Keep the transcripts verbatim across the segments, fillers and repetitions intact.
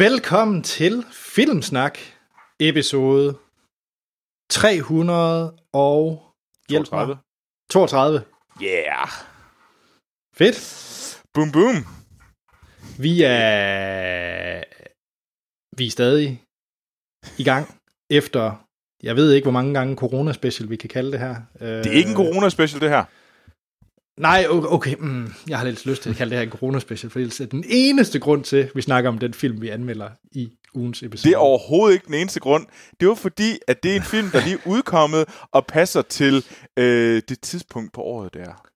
Velkommen til Filmsnak, episode tre hundrede og toogtredive. Yeah! Fedt! Boom, boom! Vi er, vi er stadig i gang efter, jeg ved ikke hvor mange gange corona-special vi kan kalde det her. Det er ikke en corona-special, det her. Nej, okay, mm, jeg har lidt lyst til at kalde det her en corona-special, fordi det er den eneste grund til, at vi snakker om den film, vi anmelder i ugens episode. Det er overhovedet ikke den eneste grund. Det var fordi, at det er en film, der lige er udkommet og passer til øh, det tidspunkt på året, der.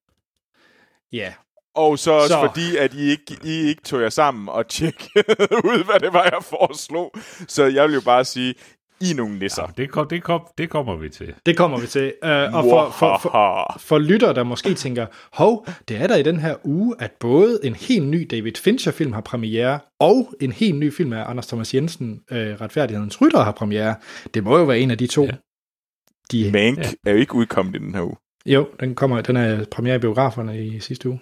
Ja. Og så også så. Fordi, at I ikke, I ikke tog jer sammen og tjekkede ud, hvad det var, jeg foreslog. Så jeg vil jo bare sige, I nogle nisser. Ja, det, kom, det, kom, det kommer vi til. Det kommer vi til. Uh, og for, for, for, for lytter, der måske tænker, hov, det er der i den her uge, at både en helt ny David Fincher-film har premiere, og en helt ny film af Anders Thomas Jensen, uh, Retfærdighedens Rytter, har premiere. Det må jo være en af de to. Ja. De, Mank ja. er jo ikke udkommet i den her uge. Jo, den kommer, den er premiere i biograferne i sidste uge.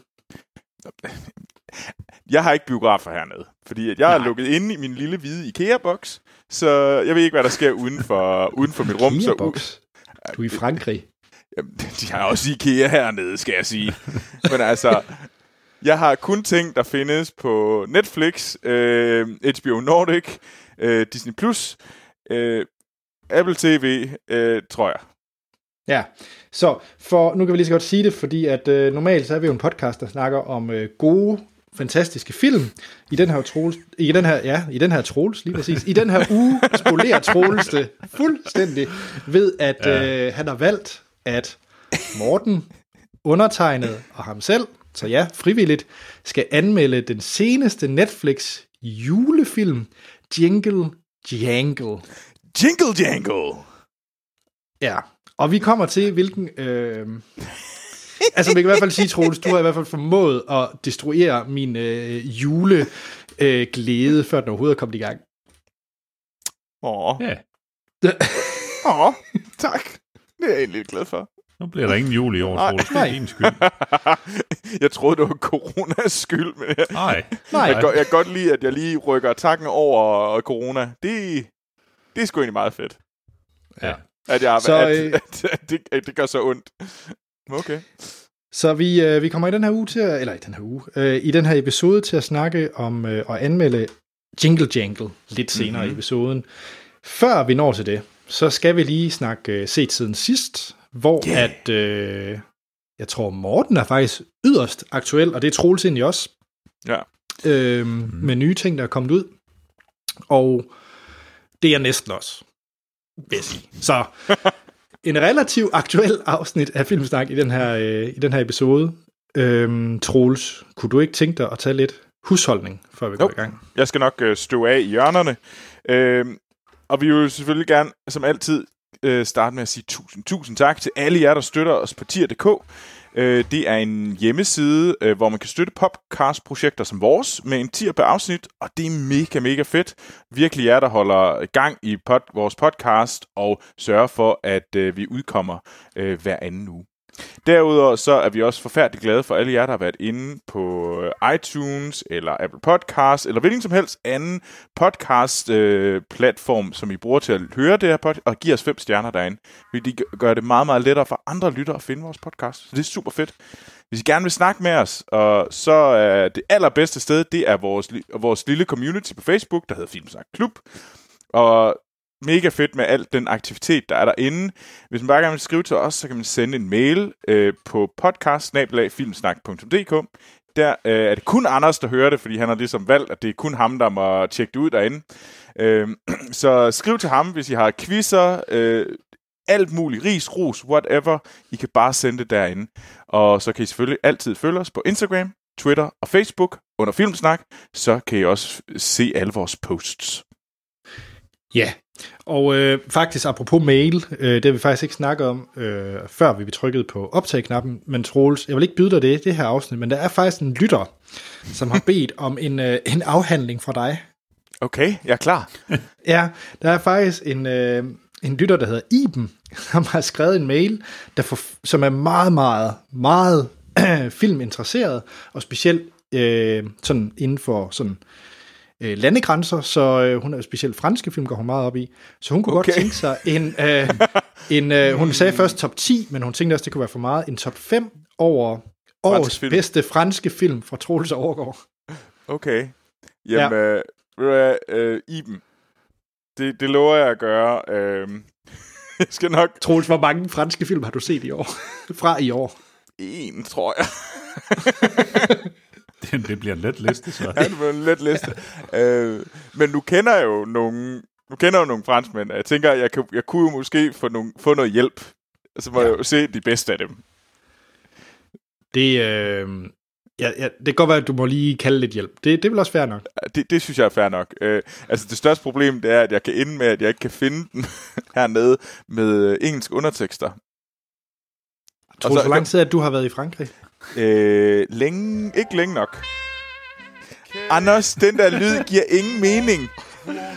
Jeg har ikke biografer hernede, fordi at jeg Nej. er lukket inde i min lille hvide IKEA-boks, så jeg ved ikke, hvad der sker uden for, uden for mit rum. IKEA-boks? Du er i Frankrig. Jamen, de har også IKEA hernede, skal jeg sige. Men altså, jeg har kun ting, der findes på Netflix, øh, H B O Nordic, øh, Disney plus, øh, Apple T V, øh, tror jeg. Ja, så for, nu kan vi lige så godt sige det, fordi at øh, normalt så er vi jo en podcast, der snakker om øh, gode, fantastiske film. I den her Troels, i den her, ja, i den her Troels, lige præcis, i den her uge spolerer Troels det fuldstændig ved, at ja. øh, han har valgt, at Morten, undertegnet og ham selv, så ja, frivilligt, skal anmelde den seneste Netflix julefilm, Jingle Jangle. Jingle Jangle! Ja. Og vi kommer til, hvilken... Øh... Altså, man kan i hvert fald sige, Troels, du har i hvert fald formået at destruere min øh, juleglæde, øh, før den overhovedet er kommet i gang. Åh. Ja. Åh, tak. Det er jeg egentlig glad for. Nu bliver der ingen jul i år, Troels. Det er din skyld. Jeg troede, det var coronas skyld, men jeg... Nej. Nej. Jeg, jeg kan godt lide, at jeg lige rykker takken over corona. Det, det er sgu egentlig meget fedt. Ja. At, jeg, så, at, øh, at, at, det, at det gør så ondt. Okay. Så vi, øh, vi kommer i den her uge til at, eller i den her uge, øh, i den her episode til at snakke om øh, at anmelde Jingle Jangle lidt senere mm-hmm. i episoden. Før vi når til det, så skal vi lige snakke øh, set siden sidst, hvor yeah. at øh, jeg tror Morten er faktisk yderst aktuel, og det er Troels egentlig også. Ja. Øh, mm-hmm. Med nye ting, der er kommet ud. Og det er jeg næsten også. Så en relativt aktuel afsnit af Filmsnak i den her, øh, i den her episode. Øhm, Troels, kunne du ikke tænke dig at tage lidt husholdning, før vi går nope. i gang? Jeg skal nok øh, støve af i hjørnerne. Øhm, og vi vil selvfølgelig gerne, som altid, øh, starte med at sige tusind, tusind tak til alle jer, der støtter os på T I R punktum d k. Øh, det er en hjemmeside, øh, hvor man kan støtte podcast-projekter som vores, med en tier per afsnit, og det er mega, mega fedt. Virkelig jer, der holder gang i pod- vores podcast, og sørger for, at øh, vi udkommer øh, hver anden uge. Derudover så er vi også forfærdeligt glade for alle jer, der har været inde på øh, iTunes, eller Apple Podcasts, eller hvilken som helst anden podcast-platform, øh, som I bruger til at høre det her podcast, og giver os fem stjerner derinde. Det gør det meget, meget lettere for andre lyttere at finde vores podcast, så det er super fedt. Hvis I gerne vil snakke med os, og så er øh, det allerbedste sted, det er vores, vores lille community på Facebook, der hedder Filmsnack Klub, og... Mega fedt med alt den aktivitet, der er derinde. Hvis man bare gerne vil skrive til os, så kan man sende en mail øh, på podcast bindestreg filmsnak punktum d k. Der øh, er det kun Anders, der hører det, fordi han har ligesom valgt, at det er kun ham, der må tjekke det ud derinde. Øh, så skriv til ham, hvis I har quizzer, øh, alt muligt, ris, ros, whatever. I kan bare sende det derinde. Og så kan I selvfølgelig altid følge os på Instagram, Twitter og Facebook under Filmsnak. Så kan I også se alle vores posts. Ja, yeah. Og øh, faktisk apropos mail, øh, det har vi faktisk ikke snakket om, øh, før vi trykkede på optag-knappen, men Troels, jeg vil ikke byde dig det, det her afsnit, men der er faktisk en lytter, som har bedt om en, øh, en afhandling fra dig. Okay, jeg er klar. Ja, der er faktisk en, øh, en lytter, der hedder Iben, som har skrevet en mail, der for, som er meget, meget, meget filminteresseret, og specielt øh, sådan inden for sådan øh, landegrænser, så øh, hun er jo specielt franske film, går hun meget op i. Så hun kunne okay. godt tænke sig en, øh, en øh, hun sagde først top ti, men hun tænkte også, det kunne være for meget, en top fem over årets bedste franske film fra Troels og Overgaard. Okay. Jamen, ja. øh, øh, Iben, det, det lover jeg at gøre. Øh, jeg skal nok... Troels, hvor mange franske film har du set i år? Fra i år? En, tror jeg. Det bliver en let liste, så. Ja, det bliver en let liste. Ja. Øh, men nu kender jeg jo nogle, nu kender jeg jo nogle franskmænd, og jeg tænker, jeg, kan, jeg kunne jo måske få, nogle, få noget hjælp, så må ja. jeg jo se de bedste af dem. Det, øh, ja, ja, det kan godt være, at du må lige kalde lidt hjælp. Det, det vil også fair nok. Det, det synes jeg er fair nok. Øh, altså det største problem, det er, at jeg kan ende med, at jeg ikke kan finde den hernede med engelske undertekster. Tror du, så, hvor lang tid, at du har været i Frankrig? Øh, længe, ikke længe nok. Okay. Anders, den der lyd giver ingen mening.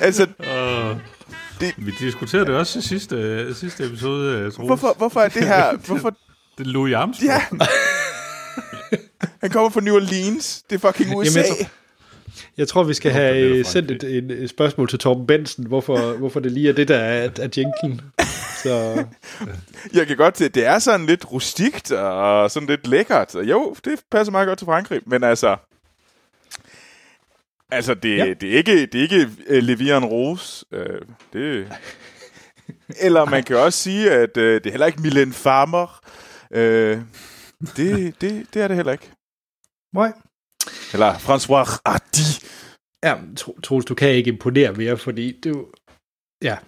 Altså... Uh, det, vi diskuterede det også i sidste, sidste episode, Troels. Hvorfor, hvorfor er det her... Hvorfor? Det er Louis Armstrong. Ja. Han kommer fra New Orleans. Det er fucking U S A. Jamen, jeg, tror, jeg tror, vi skal have sendt et, et spørgsmål til Torben Bensen, hvorfor, hvorfor det lige er det, der er, er jinglen. Så. Jeg kan godt se, det er sådan lidt rustikt og sådan lidt lækkert. Jo, det passer meget godt til Frankrig, men altså... Altså, det, ja. det er ikke, det er ikke Levian Rose. Det... Eller man kan også sige, at øh, det er heller ikke Milen Farmer. Øh, det, det, det er det heller ikke. Nej. Eller François Hardy. Ja, Troels, du kan ikke imponere mere, fordi du... Ja.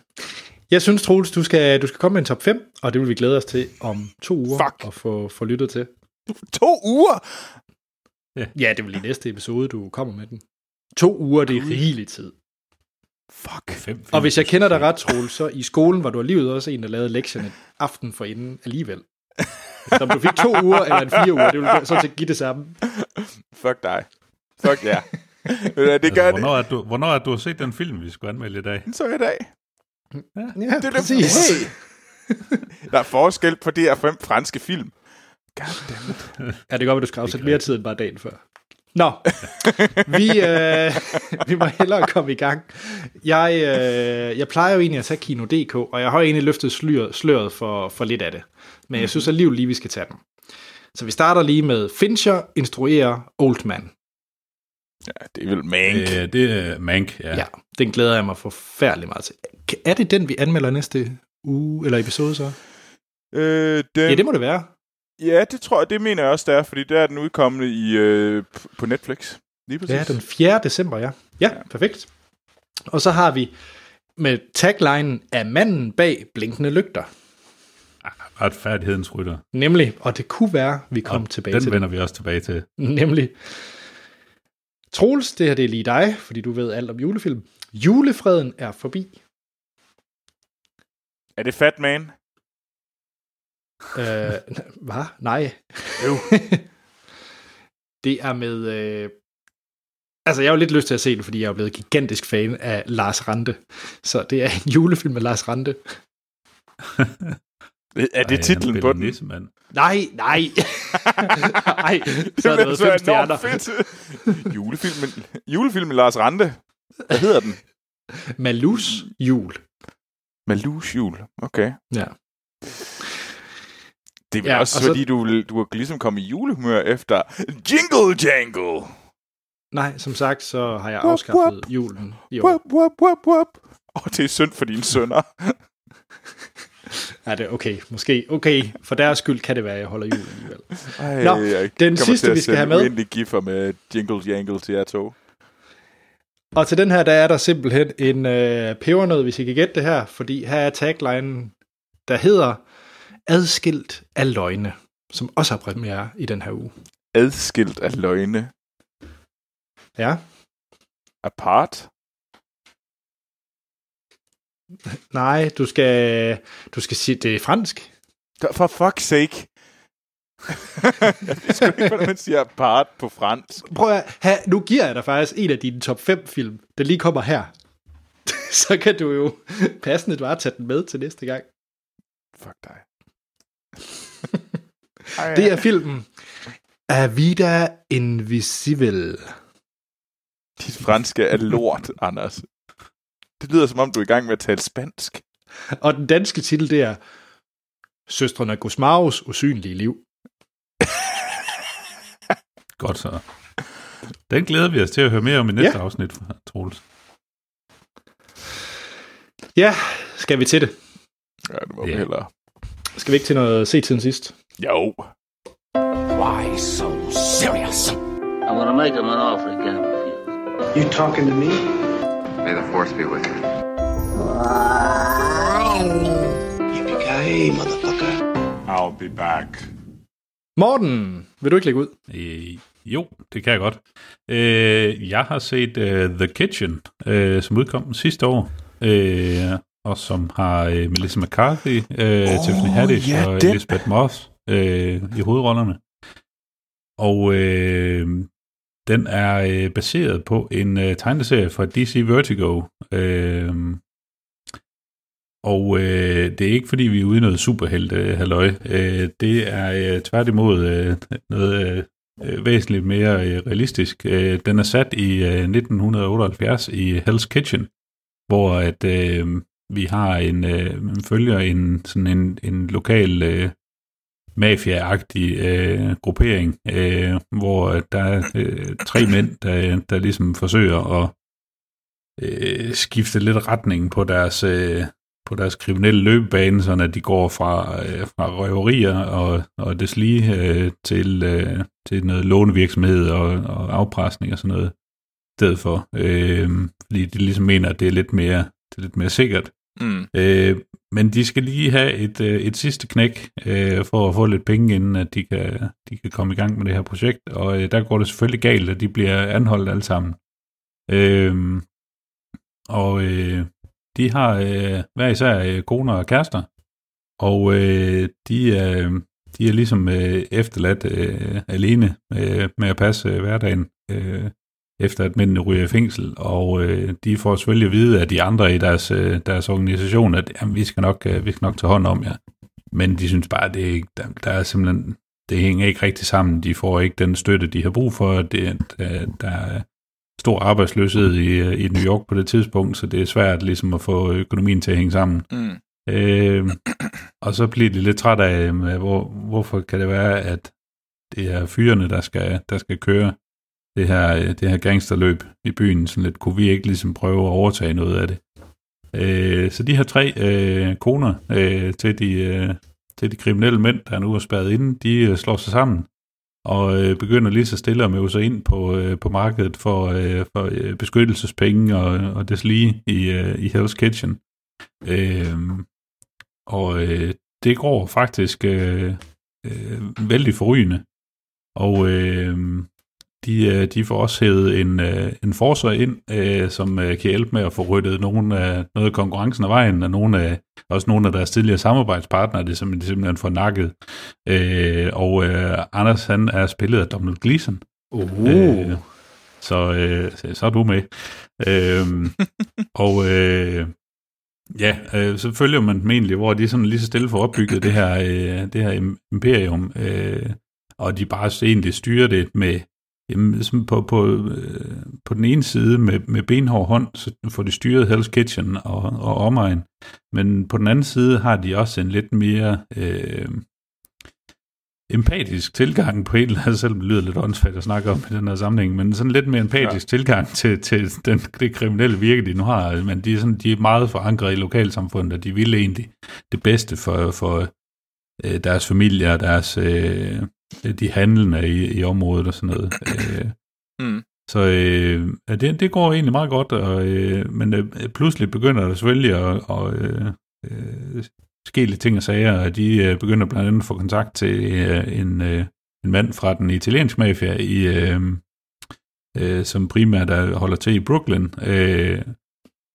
Jeg synes, Troels, du skal, du skal komme med en top fem, og det vil vi glæde os til om to uger Fuck. at få, få lyttet til. To uger? Ja, ja det vil lige næste episode, du kommer med den. To uger, det er rigelig tid. Fuck. Fem, fem, og hvis jeg kender dig ret, Troel, så i skolen var du alligevel også en, der lavede lektierne aften for inden alligevel. Så om du fik to uger eller en fire uger, det ville sådan set give det samme. Fuck dig. Fuck ja. Yeah. Det gør altså, hvornår, er du, hvornår er du har set den film, vi skulle anmelde i dag? Den så i dag. Ja, ja, det er præcis. Hey. Der er forskel på de her fem franske film. Goddammit. Ja, det går, at du skal afsætte mere tid end bare dagen før. Nå, vi, øh, vi må hellere komme i gang. Jeg, øh, jeg plejer jo egentlig at tage Kino punktum d k, og jeg har egentlig løftet sløret, sløret for, for lidt af det. Men jeg synes alligevel lige, vi skal tage den. Så vi starter lige med Fincher instruerer Old Man. Ja, det er vel Mank. Øh, det er Mank, ja. Ja, den glæder jeg mig forfærdelig meget til. Er det den, vi anmelder næste uge, eller episode så? Øh, den... Ja, det må det være. Ja, det tror jeg, det mener jeg også, der er, fordi der er den udkommende i, øh, på Netflix. Lige præcis. Ja, den fjerde december, ja. Ja, ja. Perfekt. Og så har vi med taglinen af manden bag blinkende lygter. Retfærdighedens rytter. Nemlig, og det kunne være, vi kom og tilbage den til den. Den vender vi også tilbage til. Nemlig. Troels, det her det er lige dig, fordi du ved alt om julefilm. Julefreden er forbi. Er det Fat Man? Øh, hvad? Nej. Jo. Det er med... Øh... Altså, jeg har jo lidt lyst til at se det, fordi jeg er blevet gigantisk fan af Lars Ranthe. Så det er en julefilm med Lars Ranthe. Er det Ej, titlen på den? Nisse, mand. Nej, nej. Nej, så er det været fem stjerner. Julefilmen, julefilmen Lars Ranthe. Hvad hedder den? Malus jul. Malus jul, okay. Ja. Det er ja, også, og fordi så... du, du er ligesom kommet i julehumør efter Jingle Jangle. Nej, som sagt, så har jeg wop, afskaffet wop, julen i år. Åh, det er synd for dine sønner. Er det okay, måske. Okay, for deres skyld kan det være, at jeg holder jul alligevel. Ej, nå, jeg den sidste, vi skal have med. Jeg kommer til at giffer med Jingle Jangle til jer to. Og til den her, der er der simpelthen en øh, pebernød, hvis I kan gætte det her, fordi her er taglinen, der hedder Adskilt af løgne, som også har premiere i den her uge. Adskilt af løgne? Ja. Apart? Nej, du skal du skal sige, det er fransk. For fuck's sake. Jeg skal ikke, hvordan man siger part på fransk. Prøv at, ha, nu giver jeg dig faktisk en af dine top fem film, der lige kommer her. Så kan du jo passende bare tage den med til næste gang. Fuck dig. Det er filmen Avida Invisible Dit franske er lort, Anders. Det lyder, som om du er i gang med at tale spansk. Og den danske titel, det er Søstrene Gusmaus usynlige liv. Godt så. Den glæder vi os til at høre mere om i næste ja. afsnit, Troels. Ja, skal vi til det? Ja, det må vi yeah. hellere. Skal vi ikke til noget set siden sidst? Jo. Why so serious? I'm gonna make him an offer again. You talking to me? May the force be with you. Yippee-ki-yay, motherfucker. I'll be back. Morten, vil du ikke lægge ud? Øh, jo, det kan jeg godt. Øh, jeg har set uh, The Kitchen, uh, som udkom sidste år. Øh, og som har øh, Melissa McCarthy, øh, oh, Tiffany Haddish yeah, og den. Elisabeth Moss øh, i hovedrollerne. Og øh, den er øh, baseret på en øh, tegneserie fra D C Vertigo. Øh, og øh, det er ikke fordi, vi er ude i noget superhelt-halløj. Øh, det er øh, tværtimod øh, noget øh, væsentligt mere øh, realistisk. Øh, den er sat i øh, nitten otteoghalvfjerds i Hell's Kitchen, hvor at øh, vi har en øh, følger en sådan en en lokal øh, mafia-agtig øh, gruppering, øh, hvor der er øh, tre mænd der der ligesom forsøger at øh, skifte lidt retning på deres øh, på deres kriminelle løbebane, så de går fra øh, fra røverier og og deslige øh, til øh, til noget lånevirksomhed og, og afpresning og sådan noget. Stedet for, øh, fordi de ligesom mener, at det er lidt mere, det er lidt mere sikkert. Mm. Øh, men de skal lige have et, et sidste knæk øh, for at få lidt penge, inden at de kan, de kan komme i gang med det her projekt, og øh, der går det selvfølgelig galt, at de bliver anholdt alle sammen. Øh, og øh, de har øh, hver især koner og kærester, og øh, de, øh, de er ligesom øh, efterladt øh, alene øh, med at passe øh, hverdagen. Øh, efter at mændene ryger i fængsel, og øh, de får selvfølgelig at vide af de andre i deres, øh, deres organisation, at jamen, vi, skal nok, øh, vi skal nok tage hånd om jer. Men de synes bare, at det, der, der er simpelthen, det hænger ikke rigtig sammen. De får ikke den støtte, de har brug for. Det, der, der er stor arbejdsløshed i, i New York på det tidspunkt, så det er svært ligesom at få økonomien til at hænge sammen. Mm. Øh, og så bliver de lidt træt af, hvor, hvorfor kan det være, at det er fyrene, der skal, der skal køre det her, det her gangsterløb i byen, sådan lidt, kunne vi ikke ligesom prøve at overtage noget af det. Øh, så de her tre øh, koner øh, til, de, øh, til de kriminelle mænd, der nu er spærret inde, de øh, slår sig sammen og øh, begynder lige så stille at møde sig ind på, øh, på markedet for, øh, for øh, beskyttelsespenge og, og deslige i, øh, i Hell's Kitchen. Øh, og øh, det går faktisk øh, øh, vældig forrygende. Og øh, De, de får også hævet en, en forser ind, som kan hjælpe med at få ryddet nogle af, noget af konkurrencen af vejen, og nogle af, også nogle af deres tidligere samarbejdspartnere, det som de simpelthen får nakket. Og Anders, han er spillet af Donald Gleeson. Uh. Øh, så, øh, så er du med. Øh, og øh, ja, øh, så følger man dem egentlig, hvor de sådan lige så stille får opbygget det her, øh, det her imperium, øh, og de bare egentlig styrer det med Jamen, på, på, på den ene side med, med benhård hånd, så får de styret Hell's Kitchen og, og omegn. Men på den anden side har de også en lidt mere øh, empatisk tilgang på et eller andet, selvom det lyder lidt åndssvagt at snakke om i den her sammenhæng, men sådan lidt mere empatisk ja. tilgang til, til den, det kriminelle virke, de nu har. Men de er, sådan, de er meget forankret i lokalsamfundet, og de vil egentlig det bedste for, for øh, deres familier og deres... Øh, de handlende i, i området og sådan noget. Øh, mm. Så øh, det, det går egentlig meget godt, og, øh, men øh, pludselig begynder der selvfølgelig at og, øh, øh, ske lidt ting og sager, og de øh, begynder blandt andet at få kontakt til øh, en, øh, en mand fra den italienske mafia, i, øh, øh, som primært der holder til i Brooklyn, øh,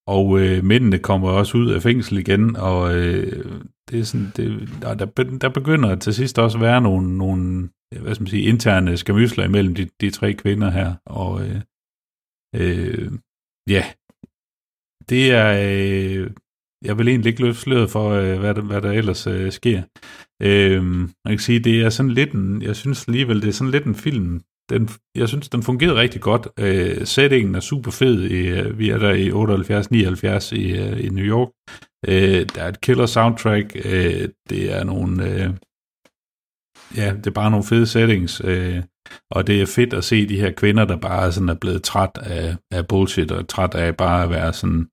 og øh, mændene kommer også ud af fængsel igen, og øh, det er sådan, det, der, der begynder til sidst også at være nogle, nogle hvad skal man sige, interne skamysler imellem de, de tre kvinder her, og øh, øh, ja, det er, øh, jeg vil egentlig ikke løfte sløret for, øh, hvad, der, hvad der ellers øh, sker. Øh, man kan sige, det er sådan lidt en, jeg synes alligevel, det er sådan lidt en film, den, jeg synes, den fungerede rigtig godt. Øh, settingen er super fed. Øh, vi er der i otteoghalvfjerds nioghalvfjerds i, øh, i New York. Øh, der er et killer soundtrack. Øh, det er nogle... Øh, ja, det er bare nogle fede settings. Øh, og det er fedt at se de her kvinder, der bare sådan er blevet træt af, af bullshit, og træt af bare at være sådan...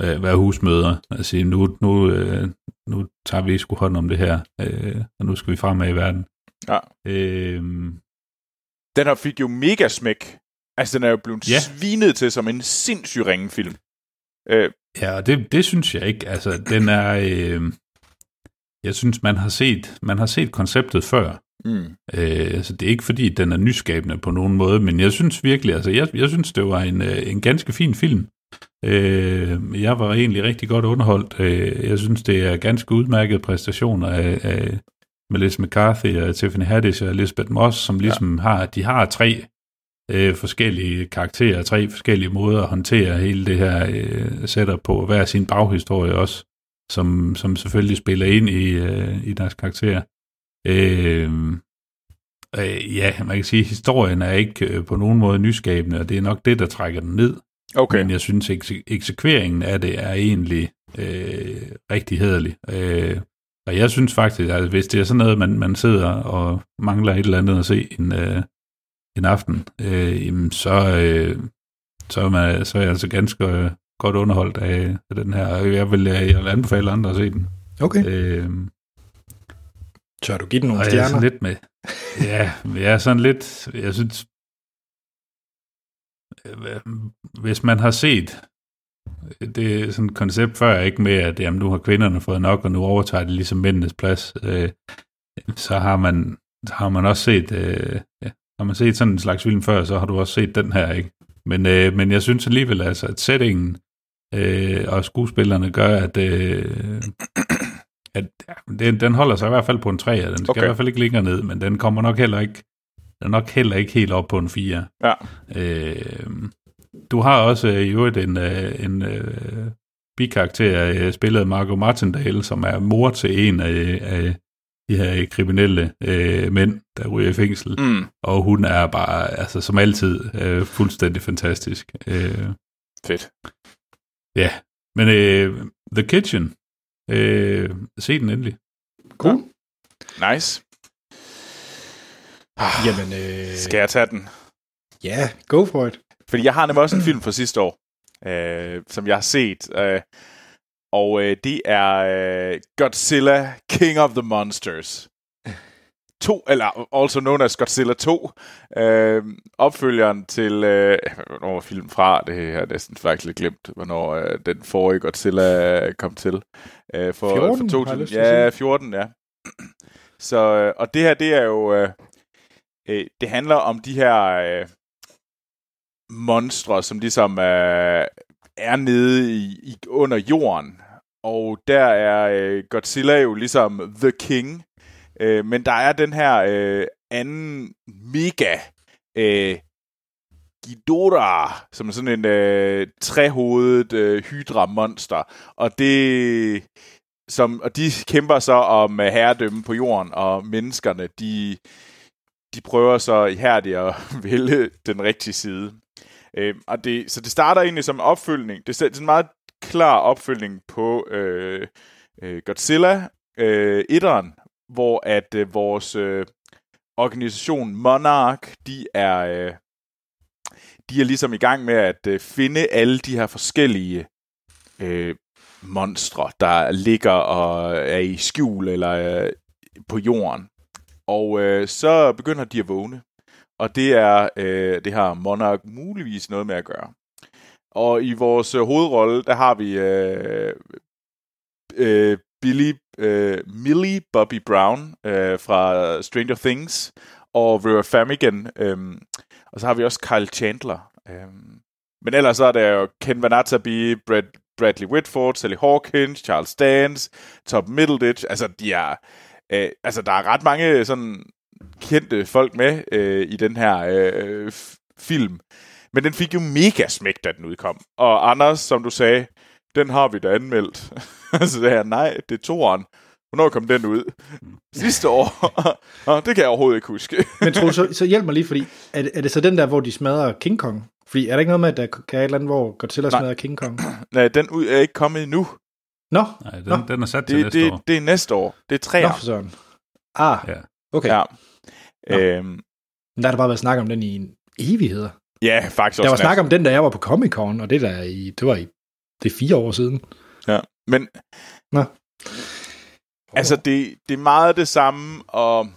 Øh, være husmødre. Altså, nu, nu, øh, nu tager vi sgu hånd om det her. Øh, og nu skal vi fremad i verden. Ja. Øh, Den her fik jo mega smæk. Altså, den er jo blevet yeah. svinet til som en sindssyg ringefilm. Øh. Ja, det, det synes jeg ikke. Altså, den er... Øh, jeg synes, man har set, man har set konceptet før. Mm. Øh, altså, det er ikke, fordi den er nyskabende på nogen måde, men jeg synes virkelig... Altså, jeg, jeg synes, det var en, en ganske fin film. Øh, jeg var egentlig rigtig godt underholdt. Øh, jeg synes, det er ganske udmærkede præstationer af... af Melissa McCarthy og Tiffany Haddish og Elisabeth Moss, som ligesom ja. har, de har tre øh, forskellige karakterer, tre forskellige måder at håndtere hele det her øh, setup på, hver sin baghistorie også, som, som selvfølgelig spiller ind i, øh, i deres karakterer. Øh, øh, ja, man kan sige, at historien er ikke øh, på nogen måde nyskabende, og det er nok det, der trækker den ned. Okay. Men jeg synes, at ekse- eksekveringen af det er egentlig øh, rigtig hæderlig. Øh, Og jeg synes faktisk, at hvis det er sådan noget, man, man sidder og mangler et eller andet at se en, øh, en aften, øh, jamen så, øh, så, er man, så er jeg altså ganske øh, godt underholdt af, af den her. Jeg vil, jeg vil anbefale andre at se den. Okay. Øh, Tør du give den nogle stjerner? Jeg er sådan lidt med. Ja, jeg er sådan lidt, jeg synes, øh, hvis man har set... Det er sådan et koncept før, ikke med, at jamen, nu har kvinderne fået nok, og nu overtager det ligesom mændenes plads. Øh, så har man, har man også set, øh, ja, har man set sådan en slags film før, så har du også set den her, ikke? Men, øh, men jeg synes alligevel, altså, at settingen øh, og skuespillerne gør, at, øh, at ja, den, den holder sig i hvert fald på en tre, og den skal okay. i hvert fald ikke ligge ned, men den kommer nok heller ikke, den er nok heller ikke helt op på en fire. Ja. Øh, Du har også i øvrigt en, en, en uh, bikarakter, uh, spillet af Margot Martindale, som er mor til en af, af de her kriminelle uh, mænd, der ryger i fængsel. Mm. Og hun er bare, altså som altid, uh, fuldstændig fantastisk. Uh, Fedt. Ja, yeah. men uh, The Kitchen, uh, se den endelig. Cool. Ja. Nice. Ah, Jamen, øh... skal jeg tage den? Ja, yeah, go for it. Fordi jeg har nemlig også en film fra sidste år, øh, som jeg har set, øh, og øh, det er øh, Godzilla King of the Monsters. to, eller also known as Godzilla to, øh, opfølgeren til, øh, hvornår var filmen fra, det har jeg næsten faktisk lidt glemt, hvornår øh, den forrige Godzilla kom til. Øh, for, fjorten, for to tusind, ja, fjorten, ja. Så, øh, og det her, det er jo, øh, øh, det handler om de her... Øh, monstre, som ligesom øh, er nede i, i, under jorden. Og der er øh, Godzilla jo ligesom The King. Øh, men der er den her øh, anden mega øh, Ghidorah, som er sådan en øh, trehovedet øh, hydra-monster. Og det... Som, og de kæmper så om øh, herredømme på jorden, og menneskerne, de, de prøver så ihærdigt at vælge den rigtige side. Øh, og det, så det starter egentlig som en opfølgning. Det er, det er en meget klar opfølgning på øh, øh, Godzilla øh, etteren, hvor at øh, vores øh, organisation Monarch, de er øh, de er ligesom i gang med at øh, finde alle de her forskellige øh, monstre, der ligger og er i skjul eller øh, på jorden. Og øh, så begynder de at vågne. Og det er øh, det har Monarch muligvis noget med at gøre. Og i vores øh, hovedrolle, der har vi øh, øh, Billy, øh, Millie Bobby Brown øh, fra Stranger Things og Vera Farmiga. Øh, og så har vi også Kyle Chandler. Øh. Men ellers så er der jo Ken Watanabe, Brad, Bradley Whitford, Sally Hawkins, Charles Dance, Tom Middleditch. Altså, de er, øh, altså der er ret mange sådan... kendte folk med øh, i den her øh, f- film. Men den fik jo mega smæk, da den udkom. Og Anders, som du sagde, den har vi da anmeldt. Så det her, nej, det er toeren. Hvornår kom den ud? Sidste år? Nå, det kan jeg overhovedet ikke huske. Men Troels, så, så hjælp mig lige, fordi er det, er det så den der, hvor de smadrer King Kong? Fordi er der ikke noget med, at der kan et eller andet, hvor Godzilla smadrer King Kong? Nej, den ud er ikke kommet endnu. Nå? No. Nej, den, no. den er sat til det, næste det, år. Det er næste år. Det er tre år. Nå, for sådan. Ah, ja. Okay. Ja. Øhm. Der har der bare været snak om den i en evigheder. Ja, faktisk også. Der var snak om den, da jeg var på Comic-Con, og det der i, det var i, det er fire år siden. Ja, men... Nå. Altså, det, det er meget det samme, og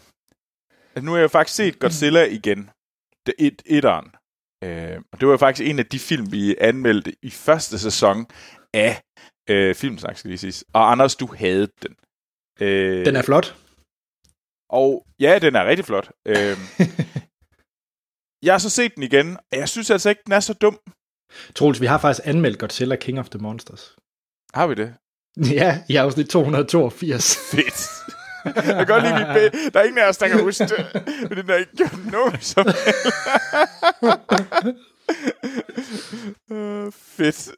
altså, nu har jeg faktisk set Godzilla igen. Det et, etteren. Øh, og det var jo faktisk en af de film, vi anmeldte i første sæson af øh, Filmsnak, skal lige sige. Og Anders, du havde den. Øh, den er flot. Og ja, den er rigtig flot. Øh, jeg har så set den igen, og jeg synes altså ikke, den er så dum. Troels, vi har faktisk anmeldt Godzilla King of the Monsters. Har vi det? Ja, i afsnit to hundrede og toogfirs. Fedt. Jeg kan godt lide mit bed. Der er ingen af os, der kan huske det, men den har ikke gjort noget som uh, fedt.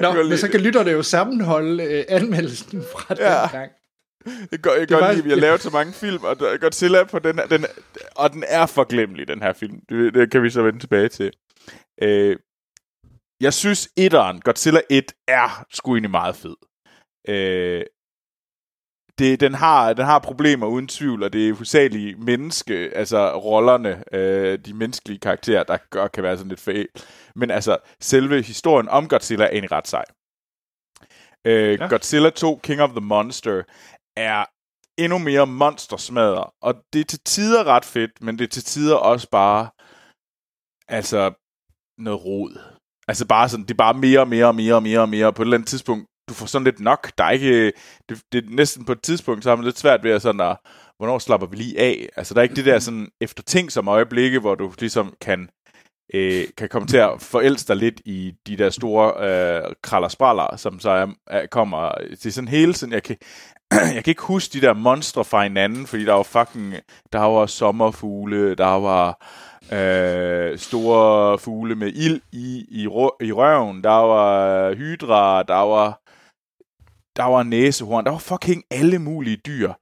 Nå, men lide. Så kan lytterne jo sammenholde øh, anmeldelsen fra ja. Den gang. Jeg kan godt lide, at vi har lavet så mange film, og der, Godzilla på den her, den, og den er forglemmelig, den her film. Det, det kan vi så vende tilbage til. Øh, jeg synes, etteren, Godzilla et, er sgu egentlig meget fed. Øh, det, den, har, den har problemer uden tvivl, og det er hovedsageligt menneske, altså rollerne, øh, de menneskelige karakterer, der gør, kan være sådan lidt fejl. Men altså, selve historien om Godzilla er egentlig ret sej. Øh, ja. Godzilla to, King of the Monster, er endnu mere monstersmadder, og det er til tider ret fedt, men det er til tider også bare altså noget rod. Altså bare sådan, det er bare mere og mere og mere og mere og mere på et eller andet tidspunkt. Du får sådan lidt nok. Der er ikke, det, det er næsten på et tidspunkt, så har man lidt svært ved at sådan, at, hvornår slapper vi lige af? Altså, der er ikke det der sådan eftertænksomme øjeblikke, hvor du ligesom kan, øh, kan komme til at forelske dig lidt i de der store øh, krallerspraller, som så er, er, kommer til sådan hele tiden. Jeg kan, jeg kan ikke huske de der monstre fra hinanden, fordi der var fucking, der var sommerfugle, der var... Øh, store fugle med ild i, i, i røven, der var hydra, der var der var næsehorn, der var fucking alle mulige dyr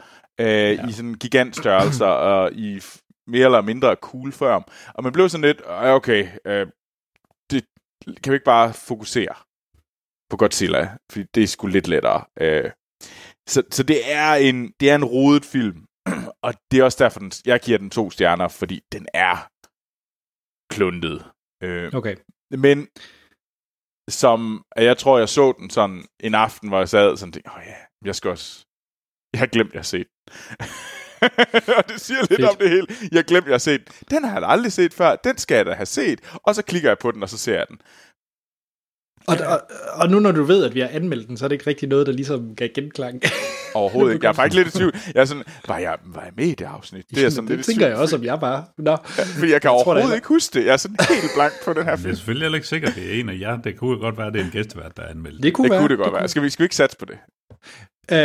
øh, ja. I sådan gigantstørrelser og i mere eller mindre cool form. Og man blev sådan lidt, okay, øh, det kan vi ikke bare fokusere på Godzilla, fordi det er sgu lidt lettere. Øh, så, så det er en det er en rodet film, og det er også derfor, den, jeg giver den to stjerner, fordi den er kluntet. Øh, okay. Men som, jeg tror, jeg så den sådan en aften, hvor jeg sad og sådan tænkte, åh oh ja, jeg skal også, jeg har glemt, jeg har set den. Og det siger lidt Fedt. Om det hele. Jeg har glemt, jeg har set den. Den har jeg aldrig set før. Den skal jeg da have set. Og så klikker jeg på den, og så ser jeg den. Og, og, og nu, når du ved, at vi har anmeldt den, så er det ikke rigtig noget, der ligesom kan genklang. Overhovedet ikke. Jeg er faktisk lidt i tvivl. Jeg er sådan, var jeg, var jeg med i det afsnit? Det, er sådan det lidt tænker jeg også, om jeg bare... Nå. Ja, fordi jeg kan jeg overhovedet tror, ikke huske det. Jeg er sådan helt blank på den her film. Det er selvfølgelig heller ikke sikkert, det er en af jer. Det kunne godt være, at det er en gæstevært, der er anmeldt. Det kunne det, være, kunne det godt det være. Kunne. Skal, vi, skal vi ikke satse på det? Øh,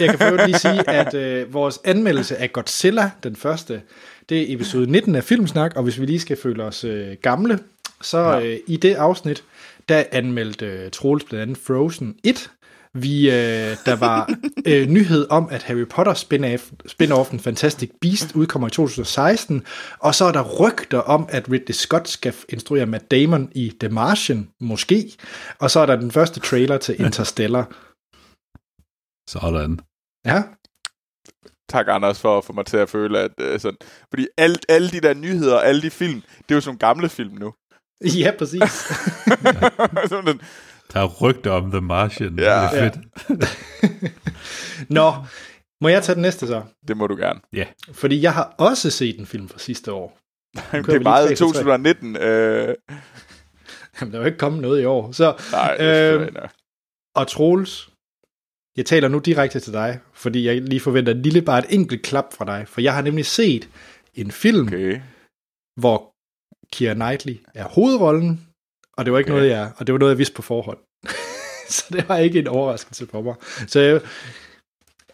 jeg kan forhåbentlig lige sige, at øh, vores anmeldelse af Godzilla, den første, det er episode nitten af Filmsnak, og hvis vi lige skal føle os øh, gamle, så øh, i det afsnit, der anmeldte øh, Troels blandt andet Frozen et, Vi, øh, der var øh, nyhed om, at Harry Potter spin-off, spin-offen Fantastic Beast udkommer i to tusind og seksten, og så er der rygter om, at Ridley Scott skal instruere Matt Damon i The Martian, måske, og så er der den første trailer til Interstellar. Sådan. Ja. Tak, Anders, for at få mig til at føle, at øh, sådan, fordi alt, alle de der nyheder og alle de film, det er jo som gamle film nu. Ja, præcis. Sådan. Der er rygter om The Martian. Ja. Det er fedt. Ja. Nå, må jeg tage den næste så? Det må du gerne. Ja. Fordi jeg har også set en film fra sidste år. Jamen, det er meget i to tusind og nitten. Øh... Jamen, der er jo ikke kommet noget i år. Så, nej, det er øh... Og Troels, jeg taler nu direkte til dig, fordi jeg lige forventer en lille, bare et enkelt klap fra dig. For jeg har nemlig set en film, okay. hvor Keira Knightley er hovedrollen. Og det var ikke okay. noget, jeg og det var noget, jeg vidste på forhånd. Så det var ikke en overraskelse for mig. Så jeg,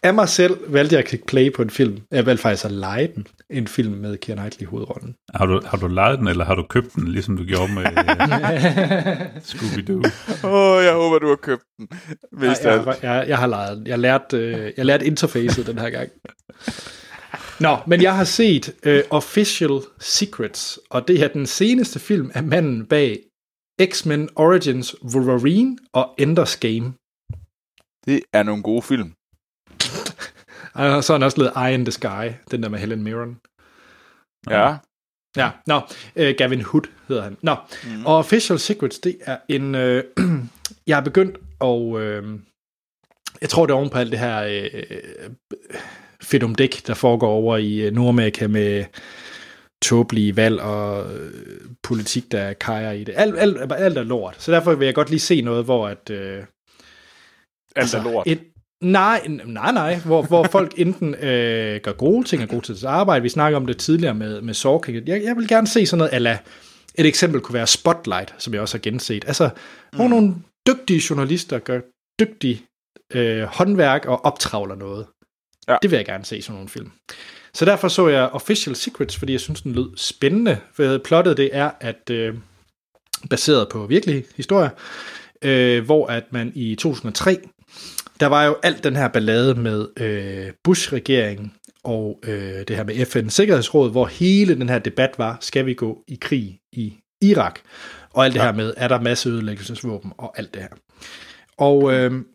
af mig selv valgte jeg at klikke play på en film. Jeg valgte faktisk at lege den. En film med Keira Knightley i hovedrollen. Har du, har du leget den, eller har du købt den, ligesom du gjorde med Scooby-Doo? Åh, oh, jeg håber, du har købt den. Ja, jeg, jeg, jeg har leget den. Jeg lærte, øh, jeg lærte interfacet den her gang. Nå, men jeg har set øh, Official Secrets, og det er den seneste film af manden bag X-Men Origins Wolverine og Ender's Game. Det er nogle gode film. Og så har han også lavet Eye in the Sky, den der med Helen Mirren. Ja. Ja, nå, øh, Gavin Hood hedder han. Nå, mm. og Official Secrets, det er en, øh, jeg har begyndt, og øh, jeg tror det er oven på alt det her øh, fedt om dæk, der foregår over i Nordamerika med tåbelige valg og øh, politik, der kajer i det. Alt, alt, alt er lort, så derfor vil jeg godt lige se noget, hvor at... Øh, alt altså, er lort. Et, Nej, nej, nej, hvor, hvor folk enten øh, gør gode ting og gode til deres arbejde. Vi snakker om det tidligere med, med Sorkin. Jeg, jeg vil gerne se sådan noget, ala, et eksempel kunne være Spotlight, som jeg også har genset. Altså, hvor mm. nogle dygtige journalister gør dygtig øh, håndværk og optravler noget. Ja. Det vil jeg gerne se i sådan nogle film. Så derfor så jeg Official Secrets, fordi jeg synes, den lød spændende. For plottet det er, at øh, baseret på virkelige historier, øh, hvor at man i to tusind og tre... Der var jo alt den her ballade med øh, Bush-regeringen og øh, det her med F N's Sikkerhedsråd, hvor hele den her debat var, skal vi gå i krig i Irak? Og alt det her med, er der masseødelæggelsesvåben og alt det her. Og øh,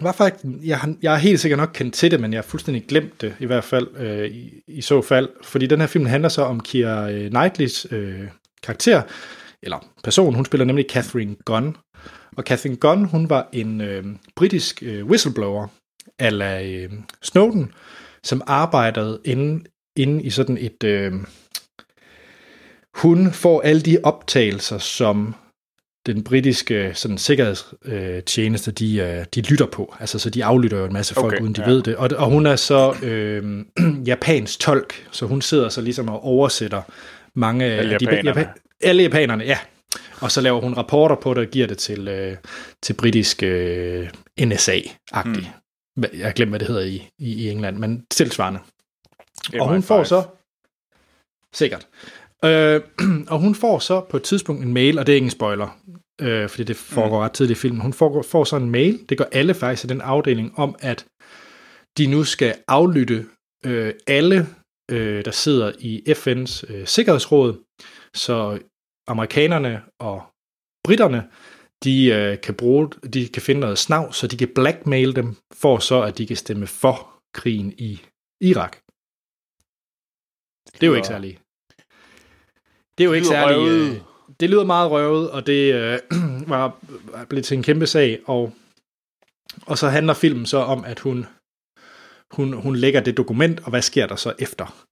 var faktisk, jeg, jeg er helt sikkert nok kendt til det, men jeg har fuldstændig glemt det, i hvert fald øh, i, i så fald. Fordi den her film handler så om Keira Knightleys øh, karakter, eller person. Hun spiller nemlig Catherine Gun. Og Catherine Gun, hun var en øh, britisk øh, whistleblower, ala øh, Snowden, som arbejdede inde, inde i sådan et... Øh, hun får alle de optagelser, som den britiske sådan, sikkerhedstjeneste, de, øh, de lytter på. Altså, så de aflytter jo en masse folk, okay, uden de ja. ved det. Og, og hun er så øh, japansk tolk, så hun sidder så ligesom og oversætter mange... Alle japanerne. De, Japan- alle japanerne, ja. Og så laver hun rapporter på det og giver det til, øh, til britisk øh, N S A-agtigt. Mm. Jeg glemmer, hvad det hedder i, i England, men tilsvarende. M I fem. Og hun får så... Sikkert. Øh, og hun får så på et tidspunkt en mail, og det er ingen spoiler, øh, fordi det foregår mm. ret tidligt i filmen. Hun får, får så en mail, det gør alle faktisk i den afdeling, om at de nu skal aflytte øh, alle, øh, der sidder i F N's øh, Sikkerhedsråd, så amerikanerne og britterne, de, øh, kan bruge, de kan finde noget snav, så de kan blackmail dem, for så at de kan stemme for krigen i Irak. Det er jo ikke særlig. Det er jo det ikke særlig. Øh, det lyder meget røvet, og det øh, var blevet til en kæmpe sag, og, og så handler filmen så om, at hun, hun, hun lægger det dokument, og hvad sker der så efter?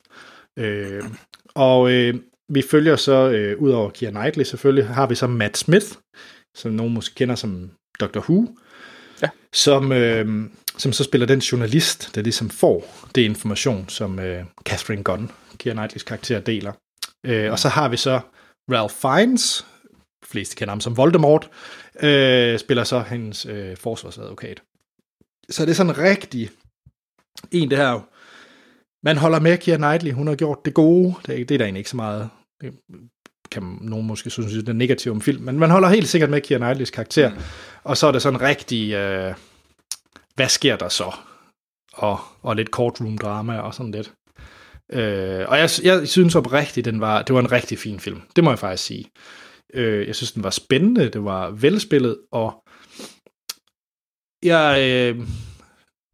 Øh, og øh, Vi følger så, øh, ud over Keira Knightley selvfølgelig, har vi så Matt Smith, som nogen måske kender som doktor Who, ja. som, øh, som så spiller den journalist, der ligesom får det information, som øh, Catherine Gunn, Keira Knightleys karakter, deler. Øh, og så har vi så Ralph Fiennes, fleste kender ham som Voldemort, øh, spiller så hendes øh, forsvarsadvokat. Så det er sådan rigtig en, det her... Man holder med Keira Knightley, hun har gjort det gode. Det er, det er der egentlig ikke så meget, det kan nogen måske synes, det er negativt om film, men man holder helt sikkert med Keira Knightleys karakter. Mm. Og så er der sådan rigtig, øh, hvad sker der så? Og, og lidt courtroom-drama og sådan lidt. Øh, og jeg, jeg synes oprigtigt, den var, det var en rigtig fin film. Det må jeg faktisk sige. Øh, jeg synes, den var spændende, det var velspillet, og jeg... Øh,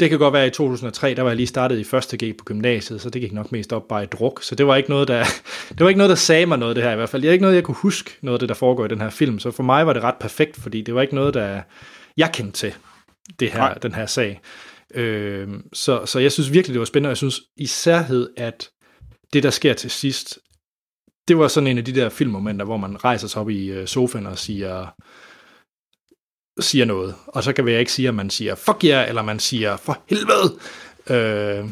Det kan godt være i to tusind og tre, der var jeg lige startet i første G på gymnasiet, så det gik nok mest op bare i druk. Så det var ikke noget, der, det var ikke noget, der sagde mig noget, det her i hvert fald. Det er ikke noget, jeg kunne huske, noget af det, der foregår i den her film. Så for mig var det ret perfekt, fordi det var ikke noget, der jeg kendte til, det her, den her sag. Øh, så, så jeg synes virkelig, det var spændende, og jeg synes isærhed, at det, der sker til sidst, det var sådan en af de der filmmomenter, hvor man rejser sig op i sofaen og siger... siger noget, og så kan jeg ikke sige, at man siger fuck jer, yeah, eller man siger for helvede, øh,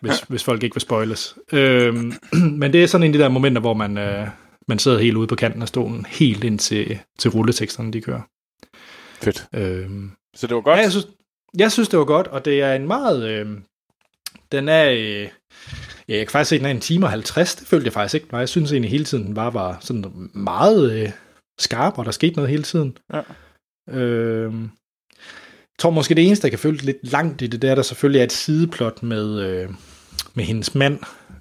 hvis, hvis folk ikke vil spoiles. Øh, men det er sådan en af de der momenter, hvor man, øh, man sidder helt ude på kanten af stolen, helt ind til, til rulleteksterne, de kører. Fedt. Øh, så det var godt? Ja, jeg synes, jeg synes, det var godt, og det er en meget... Øh, den er... Øh, ja, jeg kan faktisk se, den er en time og halvtreds. Det følte jeg faktisk ikke. Nej, jeg synes egentlig hele tiden, den bare var sådan meget øh, skarp, og der skete noget hele tiden. Ja. Øh, jeg tror måske det eneste, der kan føles lidt langt i det, det er, der selvfølgelig er et sideplot med, øh, med hendes mand.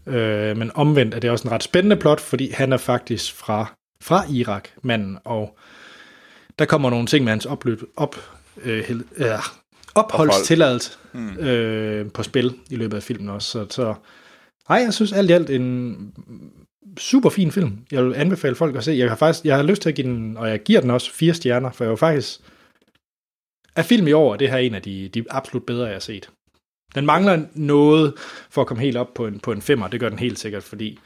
Øh, men omvendt er det også en ret spændende plot, fordi han er faktisk fra, fra Irak, manden, og der kommer nogle ting med hans opløb, op, øh, hel, øh, opholdstilladelse mm. øh, på spil i løbet af filmen også. Så, så ej, jeg synes alt i alt en super fin film. Jeg vil anbefale folk at se. Jeg har faktisk, jeg har lyst til at give den, og jeg giver den også fire stjerner, for jeg var faktisk af film i år, det her er en af de, de absolut bedre, jeg har set. Den mangler noget for at komme helt op på en, på en femmer, det gør den helt sikkert, fordi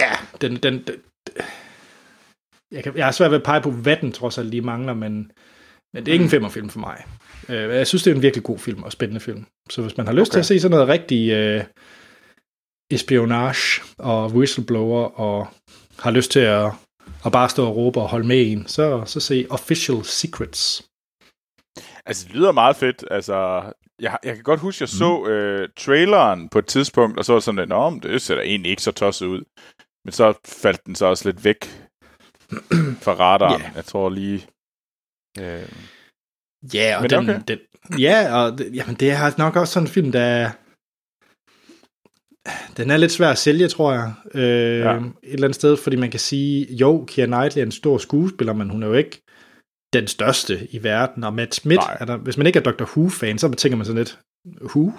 ja, den, den, den jeg, kan, jeg har svært ved at pege på, hvad den trods alt lige mangler, men, men det er ikke en femmerfilm for mig. Jeg synes, det er en virkelig god film og spændende film. Så hvis man har lyst okay. til at se sådan noget rigtig øh, espionage og whistleblower og har lyst til at, at bare stå og råbe og holde med en, så, så se Official Secrets. Altså, det lyder meget fedt. Altså, jeg, jeg kan godt huske, jeg så mm. øh, traileren på et tidspunkt, og så var sådan lidt, nå, det ser da egentlig ikke så tosset ud. Men så faldt den så også lidt væk fra radaren. Yeah. Jeg tror lige... Øh... Yeah, og den, okay. den, ja, og det, jamen, det er nok også sådan en film, der... Den er lidt svær at sælge, tror jeg. Øh, ja. Et eller andet sted, fordi man kan sige, jo, Keira Knightley er en stor skuespiller, men hun er jo ikke den største i verden, og Matt Smith, er der, hvis man ikke er Doctor Who-fan, så tænker man sådan lidt, Who?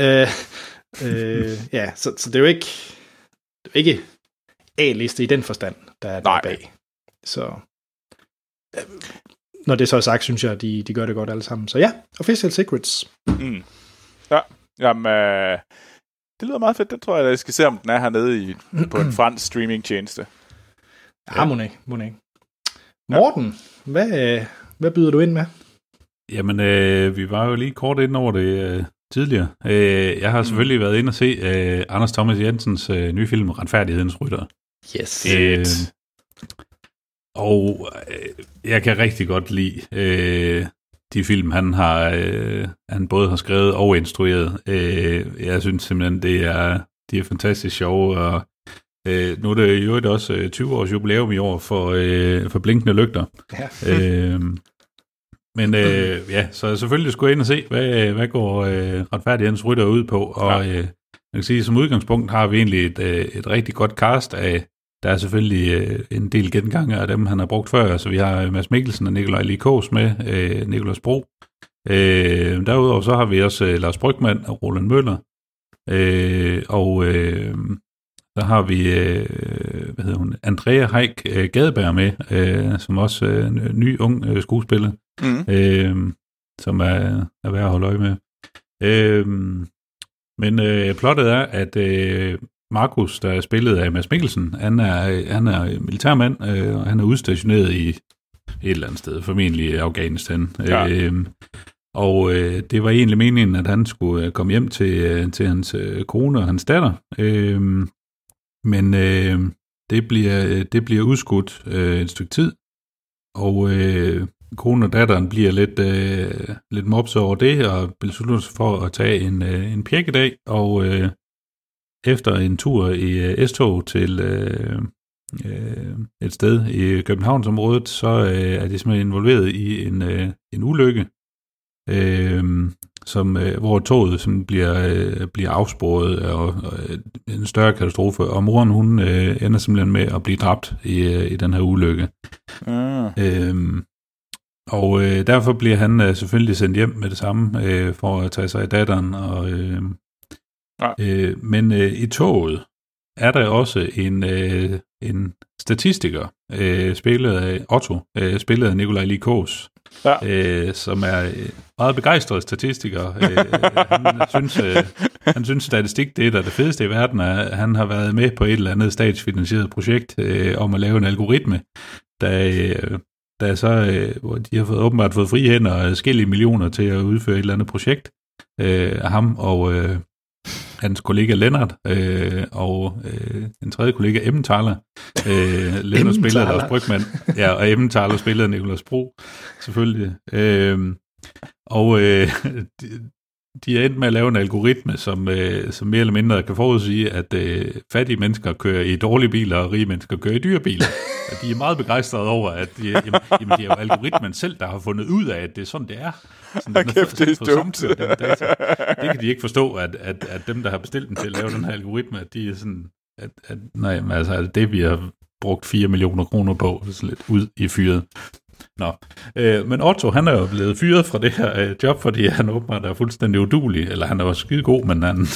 Øh, øh, ja, så, så det er jo ikke, det er ikke A-liste i den forstand, der er der bag. Så øh, når det så er sagt, synes jeg, de, de gør det godt alle sammen. Så ja, Official Secrets. Mm. Ja, jamen, øh, det lyder meget fedt, det tror jeg, at jeg skal se, om den er hernede i, på en fransk streamingtjeneste. Ja, Monet, Monet. Morten, hvad, hvad byder du ind med? Jamen, øh, vi var jo lige kort ind over det øh, tidligere. Øh, jeg har selvfølgelig mm. været inde og se øh, Anders Thomas Jensens øh, nye film, Retfærdighedens Rytter. Yes. Øh, og øh, jeg kan rigtig godt lide øh, de film, han har, øh, han både har skrevet og instrueret. Øh, jeg synes simpelthen, det er, de er fantastisk sjove, og Øh, nu er det jo også øh, tyve års jubilæum i år for, øh, for blinkende lygter. Ja. Øh, men øh, ja, så selvfølgelig skulle jeg ind og se, hvad, hvad går øh, Retfærdighedens Rytter ud på. Og øh, man kan sige, som udgangspunkt har vi egentlig et, øh, et rigtig godt cast af, der er selvfølgelig øh, en del genganger af dem, han har brugt før. Så vi har Mads Mikkelsen og Nikolaj Likos med, øh, Nicolas Bro. Øh, derudover så har vi også øh, Lars Brygmann og Roland Møller. Øh, og øh, Så har vi øh, hvad hedder hun, Andrea Heik øh, Gadeberg med, øh, som også er øh, en ny, ung øh, skuespiller, mm. øh, som er, er værd at holde øje med. Øh, men øh, plottet er, at øh, Markus, der er spillet af Mads Mikkelsen, han er, han er militærmand, øh, og han er udstationeret i et eller andet sted, formentlig Afghanistan. Ja. Øh, Og øh, det var egentlig meningen, at han skulle øh, komme hjem til, øh, til hans øh, kone og hans datter. Øh, Men øh, det, bliver, det bliver udskudt øh, et stykke tid, og øh, konen og datteren bliver lidt, øh, lidt mopset over det, og beslutter sig for at tage en, øh, en pjekkedag, og øh, efter en tur i øh, S-tog til øh, øh, et sted i Københavnsområdet, så øh, er de simpelthen involveret i en, øh, en ulykke, øh, Som, hvor toget som bliver, øh, bliver afsporet og, og en større katastrofe, og moren hun øh, ender simpelthen med at blive dræbt i, øh, i den her ulykke. Mm. Øhm, og øh, derfor bliver han øh, selvfølgelig sendt hjem med det samme, øh, for at tage sig af datteren. Og, øh, ja. øh, men øh, i toget er der også en, øh, en statistiker, øh, spillet af Otto, øh, spillet af Nikolaj Likos, ja. øh, som er øh, meget begejstret statistiker. Øh, han, synes, øh, han synes, statistik det er der det fedeste i verden, er, han har været med på et eller andet statsfinansieret projekt øh, om at lave en algoritme, der, øh, der så, øh, hvor de har fået, åbenbart fået frie hænder og forskellige millioner til at udføre et eller andet projekt øh, af ham og øh, hans kollega Lennart øh, og øh, en tredje kollega Emmentaler. Øh, Lennart spiller Lars Brygmann, ja, og Emmentaler spiller Nicolas Bro, selvfølgelig. Øh, Og øh, de, de er endt med at lave en algoritme, som, øh, som mere eller mindre kan forudsige, at øh, fattige mennesker kører i dårlige biler, og rige mennesker kører i dyre biler. Og de er meget begejstrede over, at øh, jamen, jamen, det er jo algoritmen selv, der har fundet ud af, at det er sådan, det er. Sådan, den kæft, det er dumt. Det kan de ikke forstå, at, at, at dem, der har bestilt dem til at lave den her algoritme, at de er sådan, at, at nej, men altså, det vi har brugt fire millioner kroner på, så lidt ud i fyret. Nå, øh, men Otto, han er jo blevet fyret fra det her øh, job, fordi han åbenbart er fuldstændig uduelig, eller han er jo skide god, men han,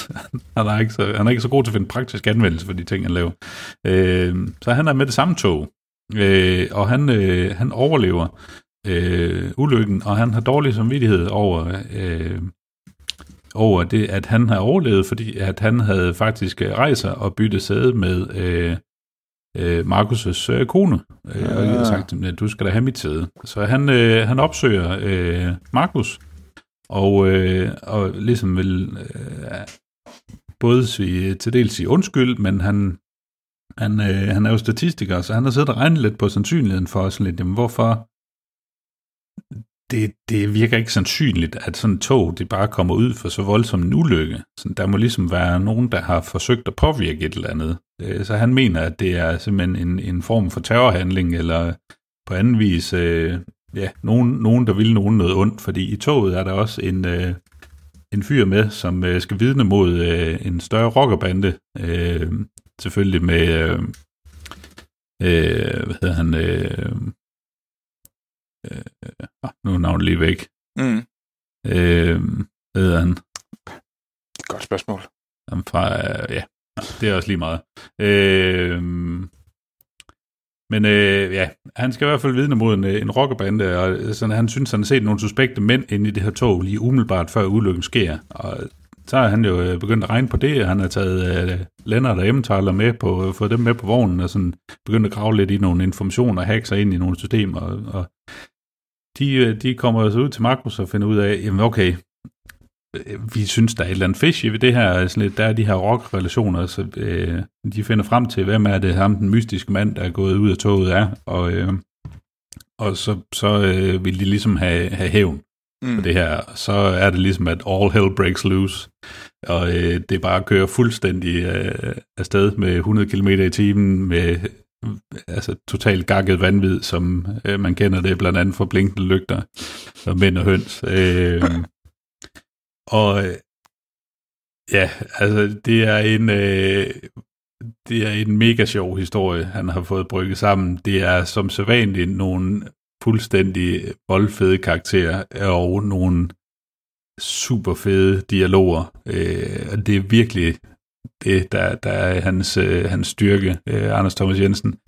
han, er ikke så, han er ikke så god til at finde praktisk anvendelse for de ting, han laver. Øh, så han er med det samme tog, øh, og han, øh, han overlever øh, ulykken, og han har dårlig samvittighed over, øh, over det, at han har overlevet, fordi at han havde faktisk rejser og byttet sæde med... Øh, Markus' øh, kone, øh, ja. Og jeg har sagt, at du skal da have mit sæde. Så han, øh, han opsøger øh, Markus, og, øh, og ligesom vil øh, både sige, til dels sige undskyld, men han, han, øh, han er jo statistiker, så han har siddet og regnet lidt på sandsynligheden for os lidt, jamen hvorfor det, det virker ikke sandsynligt, at sådan et tog, det bare kommer ud for så voldsom en ulykke. Så der må ligesom være nogen, der har forsøgt at påvirke et eller andet. Så han mener, at det er simpelthen en, en form for terrorhandling, eller på anden vis, øh, ja, nogen, nogen, der vil nogen noget ondt, fordi i toget er der også en, øh, en fyr med, som øh, skal vidne mod øh, en større rockerbande, øh, selvfølgelig med, øh, øh, hvad hedder han, øh, øh, nu er navnet lige væk, mm. øh, hvad hedder han? Godt spørgsmål. Han fra, øh, ja. Det er også lige meget. Øh, men øh, ja, han skal i hvert fald vidne mod en, en rockerbande, og sådan, han synes, han har set nogle suspekte mænd inde i det her tog, lige umiddelbart før ulykken sker. Og så har han jo begyndt at regne på det, og han har taget øh, Lennart og Emmentaler med på, fået dem med på vognen, og sådan begyndt at grave lidt i nogle informationer, og hacke sig ind i nogle systemer. Og, og de, de kommer altså ud til Markus og finder ud af, jamen okay, vi synes, der er et eller andet fishy ved det her. Sådan lidt, der er de her rock-relationer, så øh, de finder frem til, hvem er det ham, den mystiske mand, der er gået ud af toget er, og, øh, og så, så øh, vil de ligesom have, have hævn mm. på det her. Så er det ligesom, at all hell breaks loose, og øh, det bare kører fuldstændig øh, afsted med hundrede kilometer i timen, med altså totalt gakket vanvid, som øh, man kender det blandt andet fra blinkende lygter, og mænd og høns. Øh, Og ja, altså det er en øh, det er en mega sjov historie, han har fået brygget sammen. Det er som sædvanligt nogle fuldstændig voldfede karakterer og nogle super fede dialoger. Øh, og det er virkelig det, der, der er hans, øh, hans styrke, øh, Anders Thomas Jensen.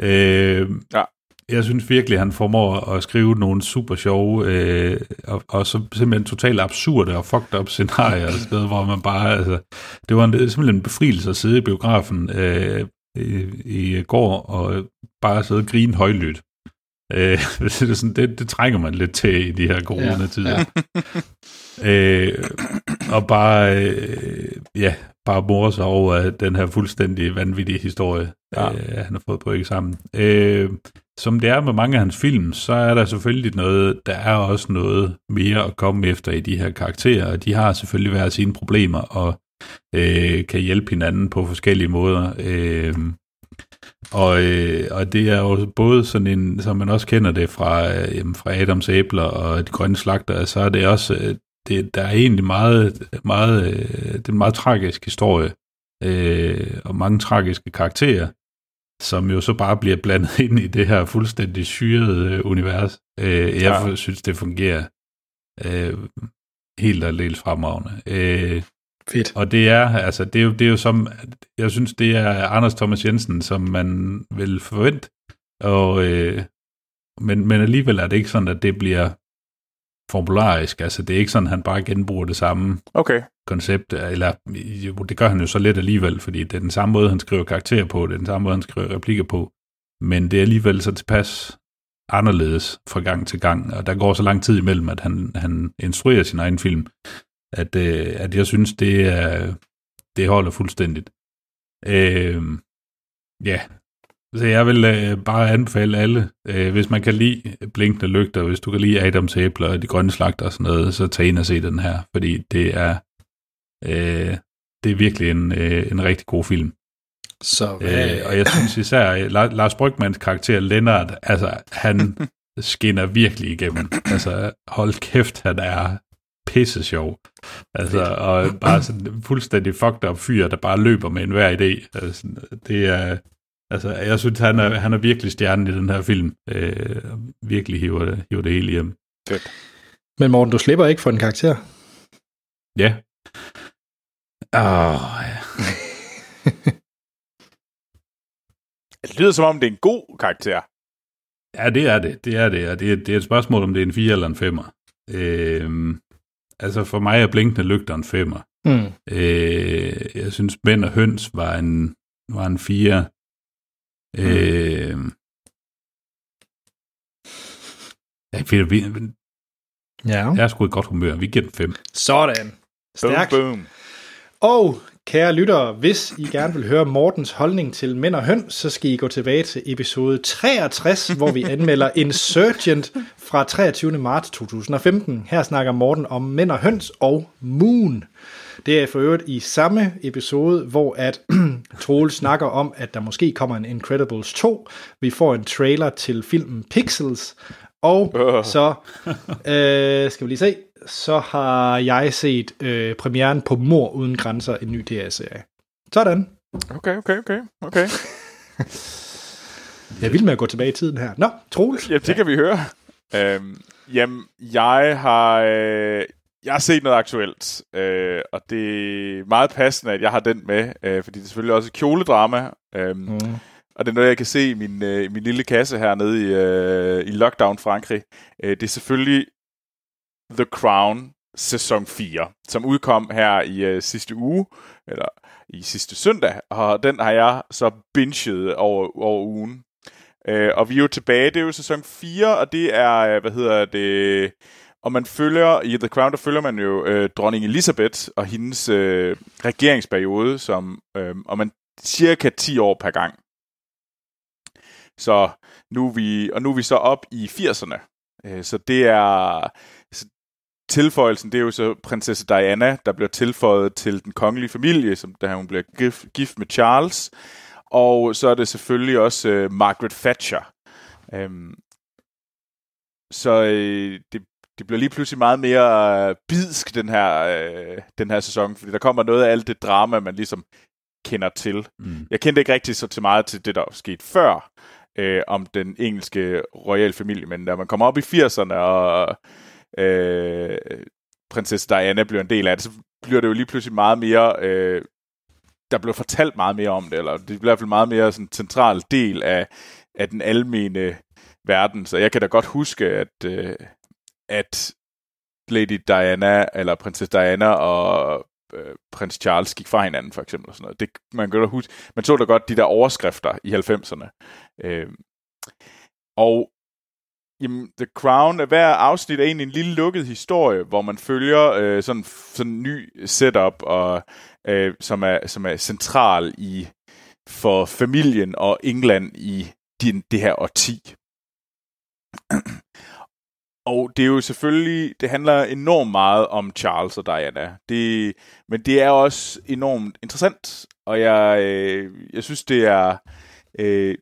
Øh, ja. Jeg synes virkelig, han formår at skrive nogle super sjove øh, og, og så simpelthen totalt absurde og fucked up scenarier og sådan noget, hvor man bare, altså, det var en, simpelthen en befrielse at sidde i biografen øh, i, i går og bare sidde og grine højlydt. Øh, det, det, det trænger man lidt til i de her coronatider. Ja. øh, og bare, øh, ja, bare more sig over den her fuldstændig vanvittige historie, ja. øh, han har fået på ikke sammen. Øh, Som det er med mange af hans film, så er der selvfølgelig noget, der er også noget mere at komme efter i de her karakterer, og de har selvfølgelig hver sine problemer og øh, kan hjælpe hinanden på forskellige måder. Øh, og, øh, og det er jo både sådan en, som man også kender det fra, øh, fra Adams æbler og De grønne slagter, så er det også, øh, det, der er egentlig meget, meget øh, det er en meget tragisk historie øh, og mange tragiske karakterer, som jo så bare bliver blandet ind i det her fuldstændig syrede univers. Øh, jeg ja. synes, det fungerer øh, helt og dels fremragende. Øh, Fedt. Og det er, altså, det er, jo, det er jo som, jeg synes, det er Anders Thomas Jensen, som man vil forvente, og, øh, men, men alligevel er det ikke sådan, at det bliver formularisk. Altså, det er ikke sådan, at han bare genbruger det samme okay. koncept, eller jo, det gør han jo så let alligevel, fordi det er den samme måde, han skriver karakterer på, det er den samme måde, han skriver replikker på, men det er alligevel så tilpas anderledes fra gang til gang, og der går så lang tid imellem, at han, han instruerer sin egen film, at, øh, at jeg synes, det, er, det holder fuldstændigt. Øh, ja, Så jeg vil øh, bare anbefale alle, øh, hvis man kan lide blinkende lygter, hvis du kan lide Adams æbler og de grønne slagter og sådan noget, så tag ind og se den her, fordi det er øh, det er virkelig en, øh, en rigtig god film. Så, øh, og jeg synes især, Lars Brygmans karakter, Lennart, altså han skinner virkelig igennem. Altså hold kæft, han er pisse sjov. Altså, og bare sådan fuldstændig fucked up fyr, der bare løber med enhver idé. Altså, det er... Altså, jeg synes, han er, han er virkelig stjernen i den her film. Øh, virkelig hiver det, hiver det hele hjem. Fedt. Men Morten, du slipper ikke for en karakter? Ja. Åh, oh, ja. Det lyder som om, det er en god karakter. Ja, det er det. Det er det, og det er, det er et spørgsmål, om det er en fire eller en femmer. Øh, altså, for mig er Blinkende Lygter en femmer. Mm. Øh, jeg synes, Mænd og Høns var en, var en fire. Mm. Øh, jeg, finder, vi, ja. jeg er sgu i godt humør. Vi giver den fem. Sådan. Stærkt. Boom, boom. Og kære lyttere, hvis I gerne vil høre Mortens holdning til Mænd og Høns, så skal I gå tilbage til episode treogtres, hvor vi anmelder Insurgent fra treogtyvende marts to tusind og femten. Her snakker Morten om Mænd og Høns og Moon. Det er for øvrigt i samme episode, hvor at Troels snakker om, at der måske kommer en Incredibles to. Vi får en trailer til filmen Pixels. Og uh. så, øh, skal vi lige se, så har jeg set øh, premieren på Mor Uden Grænser, en ny D R-serie. Sådan. Okay, okay, okay, okay. Jeg vil med at gå tilbage i tiden her. Nå, Troels. Ja, det kan vi høre. Øhm, jamen, jeg har... Øh... Jeg har set noget aktuelt, øh, og det er meget passende, at jeg har den med, øh, fordi det er selvfølgelig også et kjoledrama, øh, mm. og det er noget, jeg kan se i min, øh, min lille kasse hernede i, øh, i lockdown Frankrig. Øh, det er selvfølgelig The Crown sæson fire, som udkom her i øh, sidste uge, eller i sidste søndag, og den har jeg så binget over, over ugen. Øh, og vi er jo tilbage, det er jo sæson fire, og det er, hvad hedder det... Og man følger, i The Crown, der følger man jo øh, dronning Elisabeth og hendes øh, regeringsperiode, som, øh, og man cirka ti år per gang. Så nu er vi, og nu er vi så op i firserne. Øh, så det er, så tilføjelsen, det er jo så prinsesse Diana, der bliver tilføjet til den kongelige familie, som da hun bliver gift, gift med Charles. Og så er det selvfølgelig også øh, Margaret Thatcher. Øh, så øh, det Det bliver lige pludselig meget mere bidsk, den her, øh, den her sæson, fordi der kommer noget af alt det drama, man ligesom kender til. Mm. Jeg kendte ikke rigtig så til meget til det, der skete før, øh, om den engelske royal familie, men da man kommer op i firserne, og øh, prinsesse Diana bliver en del af det, så bliver det jo lige pludselig meget mere, øh, der bliver fortalt meget mere om det, eller det bliver i hvert fald meget mere sådan en central del af, af den almene verden. Så jeg kan da godt huske, at... Øh, at Lady Diana, eller prinsesse Diana og øh, prins Charles gik fra hinanden, for eksempel. Og sådan noget. Det, man kan da huske. Man så da godt de der overskrifter i halvfemserne. Øh, og jamen, The Crown, hver afsnit er egentlig en lille lukket historie, hvor man følger øh, sådan en ny setup, og, øh, som, er, som er central i, for familien og England i din, det her årti. Og det er jo selvfølgelig, det handler enormt meget om Charles og Diana, det, men det er også enormt interessant, og jeg, øh, jeg synes, det er, øh,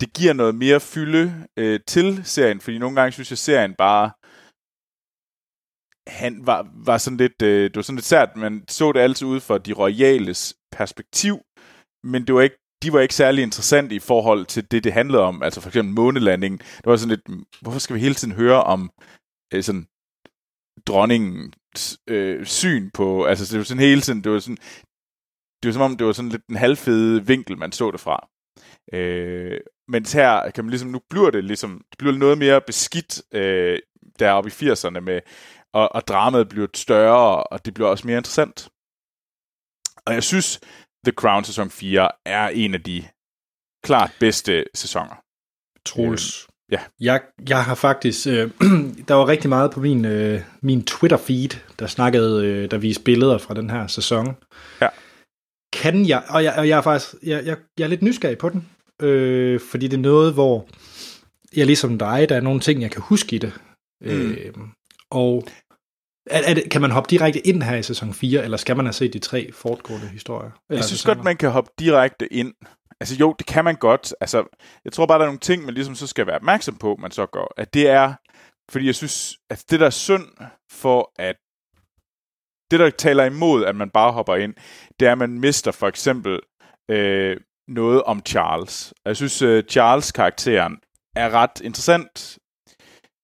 det giver noget mere fylde øh, til serien, fordi nogle gange synes jeg, serien bare, han var, var sådan lidt, øh, det var sådan lidt sært, man så det altid ud fra de royales perspektiv, men det var ikke, de var ikke særlig interessante i forhold til det, det handlede om. Altså for eksempel månelandingen. Det var sådan lidt, hvorfor skal vi hele tiden høre om øh, sådan dronningens øh, syn på... Altså det var sådan hele tiden, det var sådan... Det var som om, det var sådan lidt en halvfede vinkel, man så det fra. Øh, mens her kan man ligesom... Nu bliver det ligesom... Det bliver noget mere beskidt øh, deroppe i firserne med... Og, og dramaet bliver større, og det bliver også mere interessant. Og jeg synes... The Crown sæson fire er en af de klart bedste sæsoner. Troels. Øh, ja. Jeg, jeg har faktisk... Øh, der var rigtig meget på min, øh, min Twitter-feed, der snakkede, øh, der viste billeder fra den her sæson. Ja. Kan jeg... Og jeg, og jeg er faktisk... Jeg, jeg, jeg er lidt nysgerrig på den. øh, fordi det er noget, hvor jeg ligesom dig, der er nogle ting, jeg kan huske i det. Mm. Øh, og er, er det, kan man hoppe direkte ind her i sæson fire, eller skal man have set de tre fortgående historier? Jeg synes godt, man kan hoppe direkte ind. Altså jo, det kan man godt. Altså, jeg tror bare, der er nogle ting, man ligesom så skal være opmærksom på, man så gør. At det er, fordi jeg synes, at det der er synd for, at det der taler imod, at man bare hopper ind, det er, at man mister for eksempel øh, noget om Charles. Jeg synes, øh, Charles-karakteren er ret interessant,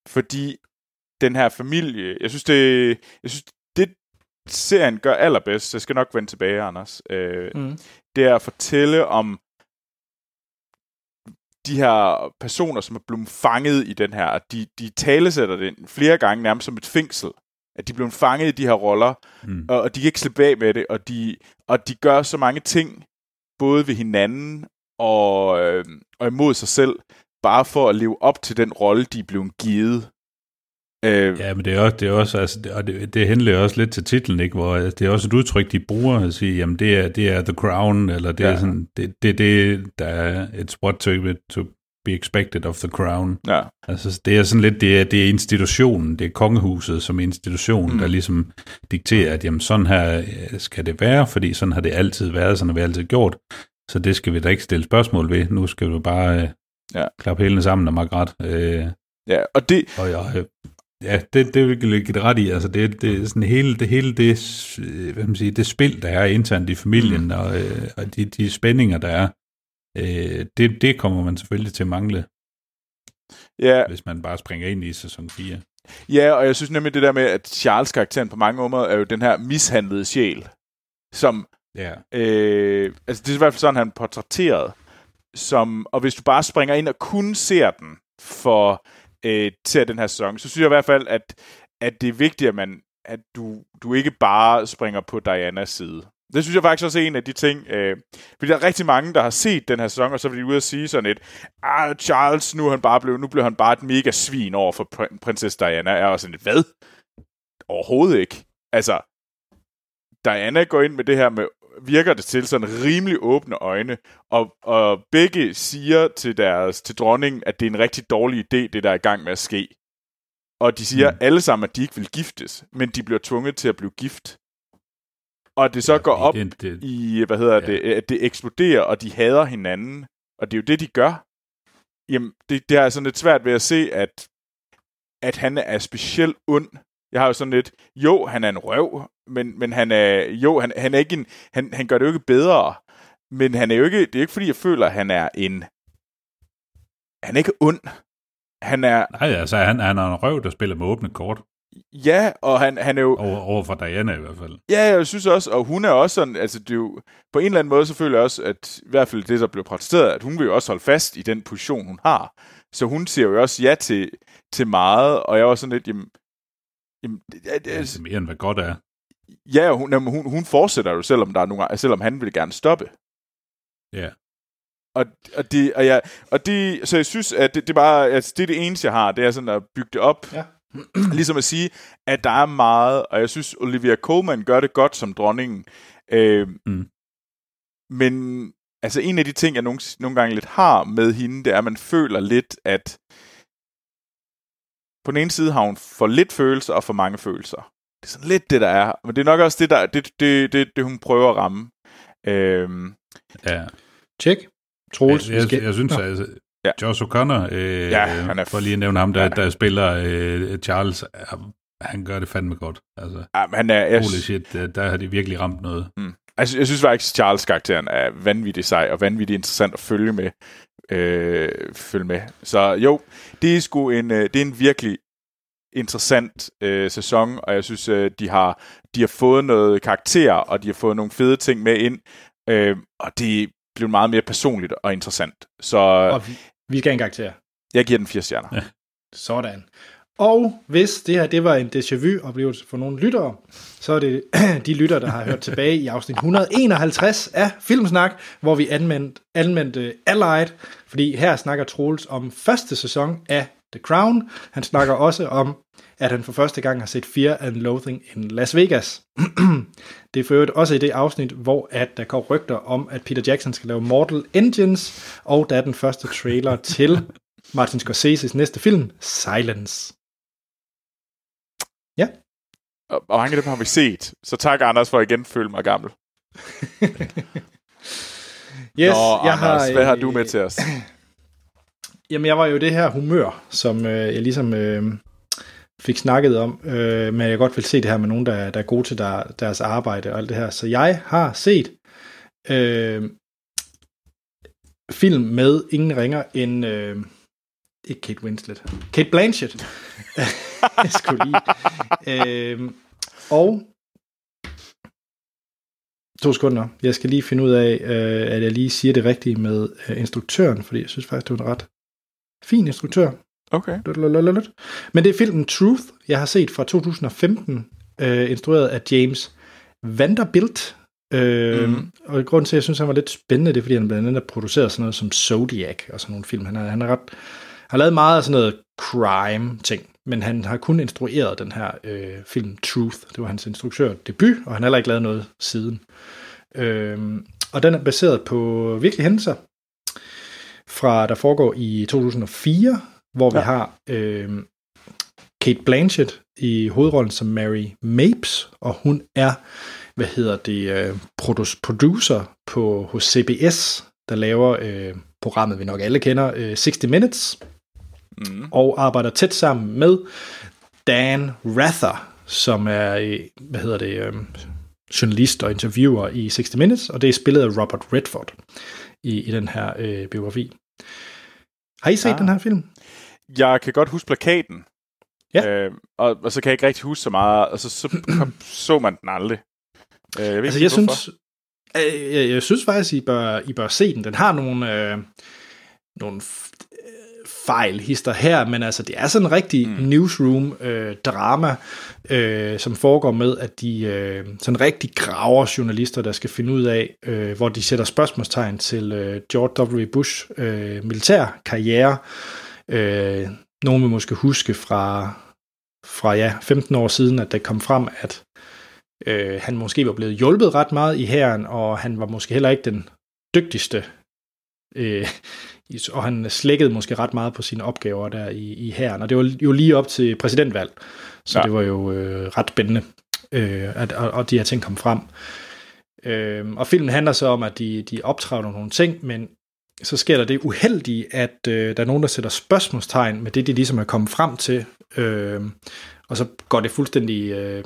fordi den her familie, jeg synes, det, jeg synes, det serien gør allerbedst, jeg skal nok vende tilbage, Anders, øh, mm. det er at fortælle om de her personer, som er blevet fanget i den her, og de, de talesætter det flere gange nærmest som et fængsel, at de blev fanget i de her roller, mm. og, og de kan ikke slippe af med det, og de, og de gør så mange ting, både ved hinanden og, øh, og imod sig selv, bare for at leve op til den rolle, de er blevet givet. Øh, ja, men det er også, det er også altså, det, og det, det henleder også lidt til titlen, ikke, hvor det er også et udtryk, de bruger at sige, jamen det er, det er The Crown, eller det ja. Er sådan, det, det, det der er et what to, to be expected of The Crown. Ja. Altså det er sådan lidt, det er, det er institutionen, det er kongehuset som institution, mm. der ligesom dikterer, at jamen sådan her skal det være, fordi sådan har det altid været, sådan har vi altid gjort, så det skal vi da ikke stille spørgsmål ved, nu skal vi bare øh, ja. klappe hælene sammen og makke ret. Øh, ja, og det... Og jeg, øh, Ja, det, det vil jeg give det ret i. Altså det, det sådan hele det hele det, hvad man siger, det spil der er internt i familien og, øh, og de, de spændinger der er, øh, det, det kommer man selvfølgelig til at mangle, ja. Hvis man bare springer ind i sæson fire. Ja, og jeg synes nemlig det der med at Charles karakteren på mange områder er jo den her mishandlede sjæl, som, ja. øh, altså det er i hvert fald sådan han portrætteret, som og hvis du bare springer ind og kun ser den for Øh, til den her sæson, så synes jeg i hvert fald, at, at det er vigtigt, at, man, at du, du ikke bare springer på Dianas side. Det synes jeg faktisk også er en af de ting, øh, fordi der er rigtig mange, der har set den her sæson, og så vil de ude og sige sådan et, ah, Charles, nu, han bare blev, nu blev han bare et mega svin over for pr- prinsesse Diana, er også sådan et, hvad? Overhovedet ikke. Altså, Diana går ind med det her med, virker det til sådan rimelig åbne øjne, og, og begge siger til deres til dronningen, at det er en rigtig dårlig idé, det der er i gang med at ske. Og de siger mm. alle sammen, at de ikke vil giftes, men de bliver tvunget til at blive gift. Og det så ja, går op det, det, i, hvad hedder ja. det, at det eksploderer, og de hader hinanden, og det er jo det, de gør. Jamen, det, det er sådan lidt svært ved at se, at, at han er specielt ond. Jeg har jo sådan lidt, jo, han er en røv, men, men han er, jo, han, han er ikke en, han, han gør det jo ikke bedre, men han er jo ikke, det er ikke fordi, jeg føler, at han er en, han er ikke ond. Han er... Nej, altså, han, han er en røv, der spiller med åbne kort. Ja, og han, han er jo... Over, over for Diana i hvert fald. Ja, jeg synes også, og hun er også sådan, altså det er jo, på en eller anden måde, så føler jeg også, at i hvert fald det, der bliver protesteret, at hun vil jo også holde fast i den position, hun har. Så hun siger jo også ja til, til meget, og jeg var sådan lidt, jamen, Jamen, det, det, det er mere end hvad godt er. Ja, hun, jamen, hun, hun fortsætter jo, selvom der er nogle, selvom han vil gerne stoppe. Ja. Yeah. Og og det og jeg og det så jeg synes at det, det bare altså det er det eneste jeg har, det er sådan at bygge det op. Ja. Ligesom at sige at der er meget, og jeg synes Olivia Colman gør det godt som dronningen. Øh, mm. Men altså en af de ting jeg nogle, nogle gange lidt har med hende, det er at man føler lidt at på den ene side har hun for lidt følelser og for mange følelser. Det er sådan lidt det, der er. Men det er nok også det, der, det, det, det, det hun prøver at ramme. Øhm. Ja. Tjek. Troels. Jeg, jeg, jeg synes, at altså, ja. Josh O'Connor, øh, ja, han er f- for lige at nævne ham, der, ja. der spiller øh, Charles, han gør det fandme godt. Altså, ja, han er, holy shit, der har de virkelig ramt noget. Mm. Altså, jeg synes faktisk, Charles-karakteren er vanvittig sej, og vanvittig interessant at følge med. Øh, følg med. Så jo, det er sgu en, det er en virkelig interessant øh, sæson, og jeg synes, øh, de har, de har fået noget karakter, og de har fået nogle fede ting med ind, øh, og det blev meget mere personligt og interessant. Så og vi, vi skal have en karakter. Jeg giver den fire stjerner. Ja. Sådan. Og hvis det her det var en déjà vu-oplevelse for nogle lyttere, så er det de lyttere, der har hørt tilbage i afsnit et hundrede og enoghalvtreds af Filmsnak, hvor vi anmeldte, anmeldte Allied, fordi her snakker Troels om første sæson af The Crown. Han snakker også om at han for første gang har set Fear and Loathing in Las Vegas. Det er for øvrigt også i det afsnit, hvor at der går rygter om, at Peter Jackson skal lave Mortal Engines, og der er den første trailer til Martin Scorsese's næste film, Silence. Ja. Og mange af dem har vi set, så tak Anders for at igen føle mig gammel. Yes, Nå, jeg Anders, har, hvad har du med til os? Jamen, jeg var jo det her humør, som øh, jeg ligesom øh, fik snakket om, øh, men jeg godt vil se det her med nogen, der, der er gode til der, deres arbejde og alt det her. Så jeg har set øh, film med ingen ringer end øh, ikke Kate Winslet, Kate Blanchett. Jeg skulle lige. Øh, og To sekunder. Jeg skal lige finde ud af, øh, at jeg lige siger det rigtige med øh, instruktøren, fordi jeg synes faktisk, det var en ret fin instruktør. Okay. Lulululul. Men det er filmen Truth, jeg har set fra to tusind og femten, øh, instrueret af James Vanderbilt. Øh, mm. Og grunden til, at jeg synes, han var lidt spændende, det er, fordi han blandt andet har produceret sådan noget som Zodiac og sådan nogle film. Han har, han har, ret, har lavet meget af sådan noget crime-ting, men han har kun instrueret den her øh, film Truth. Det var hans instruktørdebut, og han har heller ikke lavet noget siden. Øhm, og den er baseret på virkelige hændelser, fra der foregår i to tusind og fire, hvor ja. vi har øh, Kate Blanchett i hovedrollen som Mary Mapes, og hun er, hvad hedder det, producer på, hos C B S, der laver øh, programmet, vi nok alle kender, øh, sixty minutes. Mm. Og arbejder tæt sammen med Dan Rather, som er, hvad hedder det, øh, journalist og interviewer i sixty minutes, og det er spillet af Robert Redford i, i den her øh, biografi. Har I set ah. den her film? Jeg kan godt huske plakaten, ja. øh, og, og så kan jeg ikke rigtig huske så meget, og så så, kom, så man den aldrig. Øh, jeg ved altså, ikke, jeg synes, øh, jeg, jeg synes faktisk, I bør, I bør se den. Den har nogle, øh, nogle fejl hister her, men altså det er sådan en rigtig mm. newsroom øh, drama, øh, som foregår med, at de øh, sådan rigtig graver journalister, der skal finde ud af, øh, hvor de sætter spørgsmålstegn til øh, George W. Bush øh, militær karriere. Øh, nogen vil måske huske fra fra ja femten år siden, at det kom frem, at øh, han måske var blevet hjulpet ret meget i hæren, og han var måske heller ikke den dygtigste. Øh, og han slækkede måske ret meget på sine opgaver der i, i hæren, og det var jo lige op til præsidentvalg, så ja. det var jo øh, ret spændende, øh, at, og, og de her ting kom frem. Øh, og filmen handler så om, at de, de optræder nogle ting, men så sker der det uheldige, at øh, der er nogen, der sætter spørgsmålstegn med det, de ligesom er kommet frem til, øh, og så går det fuldstændig... Øh,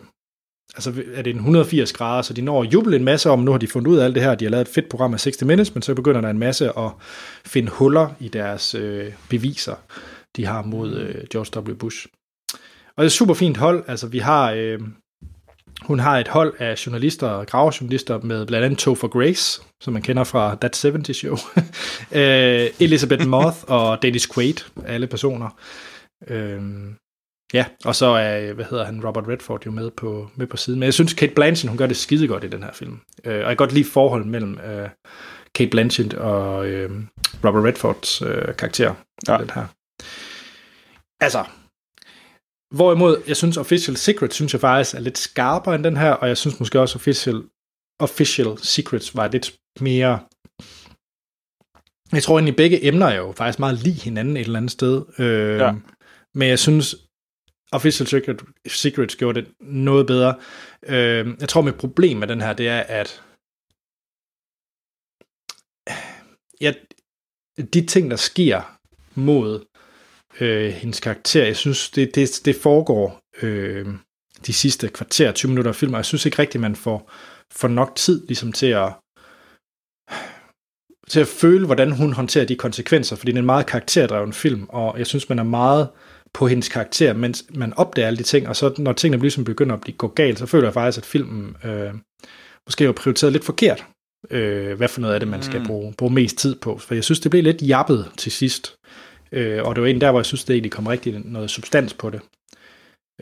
altså er det en et hundrede og firs grader, så de når at juble en masse om, nu har de fundet ud af alt det her, de har lavet et fedt program af sixty minutes, men så begynder der en masse at finde huller i deres øh, beviser, de har mod øh, George W. Bush. Og det er et super fint hold, altså vi har, øh, hun har et hold af journalister og gravejournalister med blandt andet Topher Grace, som man kender fra That halvfjerdserne Show, øh, Elisabeth Moss og Dennis Quaid, alle personer. Øh, Ja, og så er, hvad hedder han, Robert Redford jo med på, med på siden. Men jeg synes, Kate Blanchett, hun gør det skide godt i den her film. Øh, og jeg kan godt lide forholdet mellem øh, Kate Blanchett og øh, Robert Redfords øh, karakter ja. i den her. Altså, hvorimod, jeg synes, Official Secrets, synes jeg faktisk er lidt skarpere end den her, og jeg synes måske også, Official, Official Secrets var lidt mere... Jeg tror egentlig, begge emner er jo faktisk meget lige hinanden et eller andet sted. Øh, ja. Men jeg synes... Official Secret, Secrets gjorde det noget bedre. Øh, jeg tror, mit problem med den her, det er, at ja, de ting, der sker mod øh, hendes karakter, jeg synes, det, det, det foregår øh, de sidste kvarter, tyve minutter af filmen, og jeg synes ikke rigtigt, man får, får nok tid ligesom til at til at føle, hvordan hun håndterer de konsekvenser, fordi det er en meget karakterdreven film, og jeg synes, man er meget på hendes karakter, mens man opdager alle de ting, og så når tingene ligesom begynder at blive gå galt, så føler jeg faktisk, at filmen øh, måske har prioriteret lidt forkert, øh, hvad for noget af det, man skal mm. bruge, bruge mest tid på. For jeg synes, det blev lidt jappet til sidst, øh, og det var en der, hvor jeg synes, det egentlig kom rigtig noget substans på det.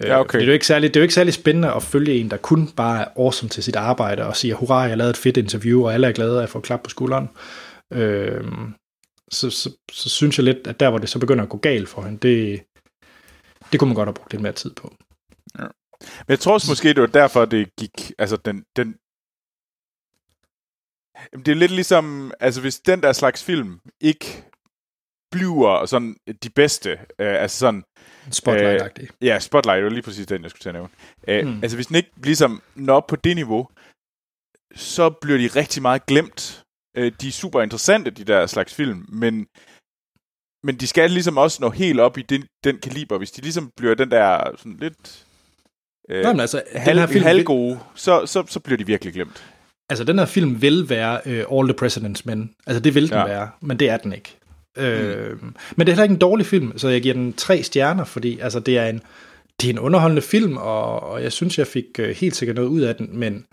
Øh, ja, okay. Det er jo ikke særlig, det er jo ikke særlig spændende at følge en, der kun bare er awesome til sit arbejde, og siger, hurra, jeg lavede et fedt interview, og alle er glade af at få klap på skulderen. Øh, så, så, så synes jeg lidt, at der, hvor det så begynder at gå galt for hende, det det kunne man godt have brugt lidt mere tid på. Ja. Men jeg tror også måske, det var derfor, det gik, altså den, den det er lidt ligesom, altså hvis den der slags film ikke bliver sådan de bedste, øh, altså sådan... Spotlight-agtig. Øh, ja, Spotlight, var lige præcis den, jeg skulle til at nævne. Øh, hmm. Altså hvis den ikke ligesom når op på det niveau, så bliver de rigtig meget glemt. Øh, de er super interessante, de der slags film, men... Men de skal ligesom også nå helt op i den, den kaliber. Hvis de ligesom bliver den der sådan lidt øh, Nå, men altså, hal, den her film halvgode, så, så, så bliver de virkelig glemt. Altså, den her film vil være uh, All the President's Men. Altså, det vil den ja. være, men det er den ikke. Mm. Øh, men det er heller ikke en dårlig film, så jeg giver den tre stjerner, fordi altså, det, er en, det er en underholdende film, og, og jeg synes, jeg fik uh, helt sikkert noget ud af den, men...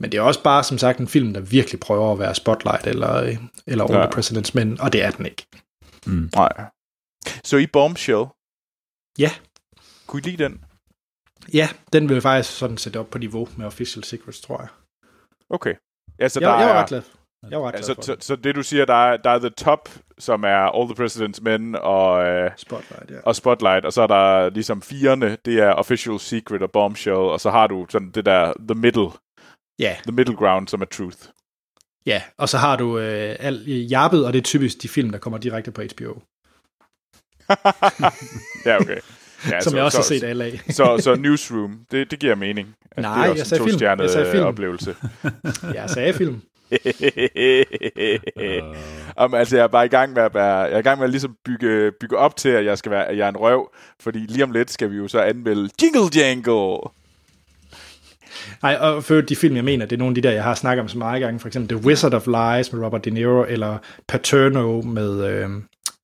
Men det er også bare, som sagt, en film, der virkelig prøver at være Spotlight eller, eller All ja. the President's Men, og det er den ikke. Mm. Nej. Så i Bombshell? Ja. Kunne I lide den? Ja, den ville faktisk sådan sætte op på niveau med Official Secrets, tror jeg. Okay. Altså, der jeg, jeg var er, ret glad. Jeg var ret altså, glad for så, så det du siger, der er, der er The Top, som er All the President's Men og, øh, Spotlight, ja. og Spotlight, og så er der ligesom firene, det er Official Secret og Bombshell, og så har du sådan det der The Middle. Yeah. The Middle Ground, som er Truth. Ja, yeah, og så har du øh, al jappet, og det er typisk de film, der kommer direkte på H B O. ja, okay. Ja, som så, jeg også så, har set alle af. så, så Newsroom, det, det giver mening. Altså, nej, det er også en to-stjernet oplevelse. Jeg sagde film. Om, altså, jeg er bare i gang med at, være, jeg er i gang med at ligesom bygge, bygge op til, at jeg, skal være, at jeg er en røv, fordi lige om lidt skal vi jo så anmelde Jingle Jangle. Nej, og for de film, jeg mener, det er nogle af de der, jeg har snakket om så meget gange, for eksempel The Wizard of Lies med Robert De Niro, eller Paterno med øh,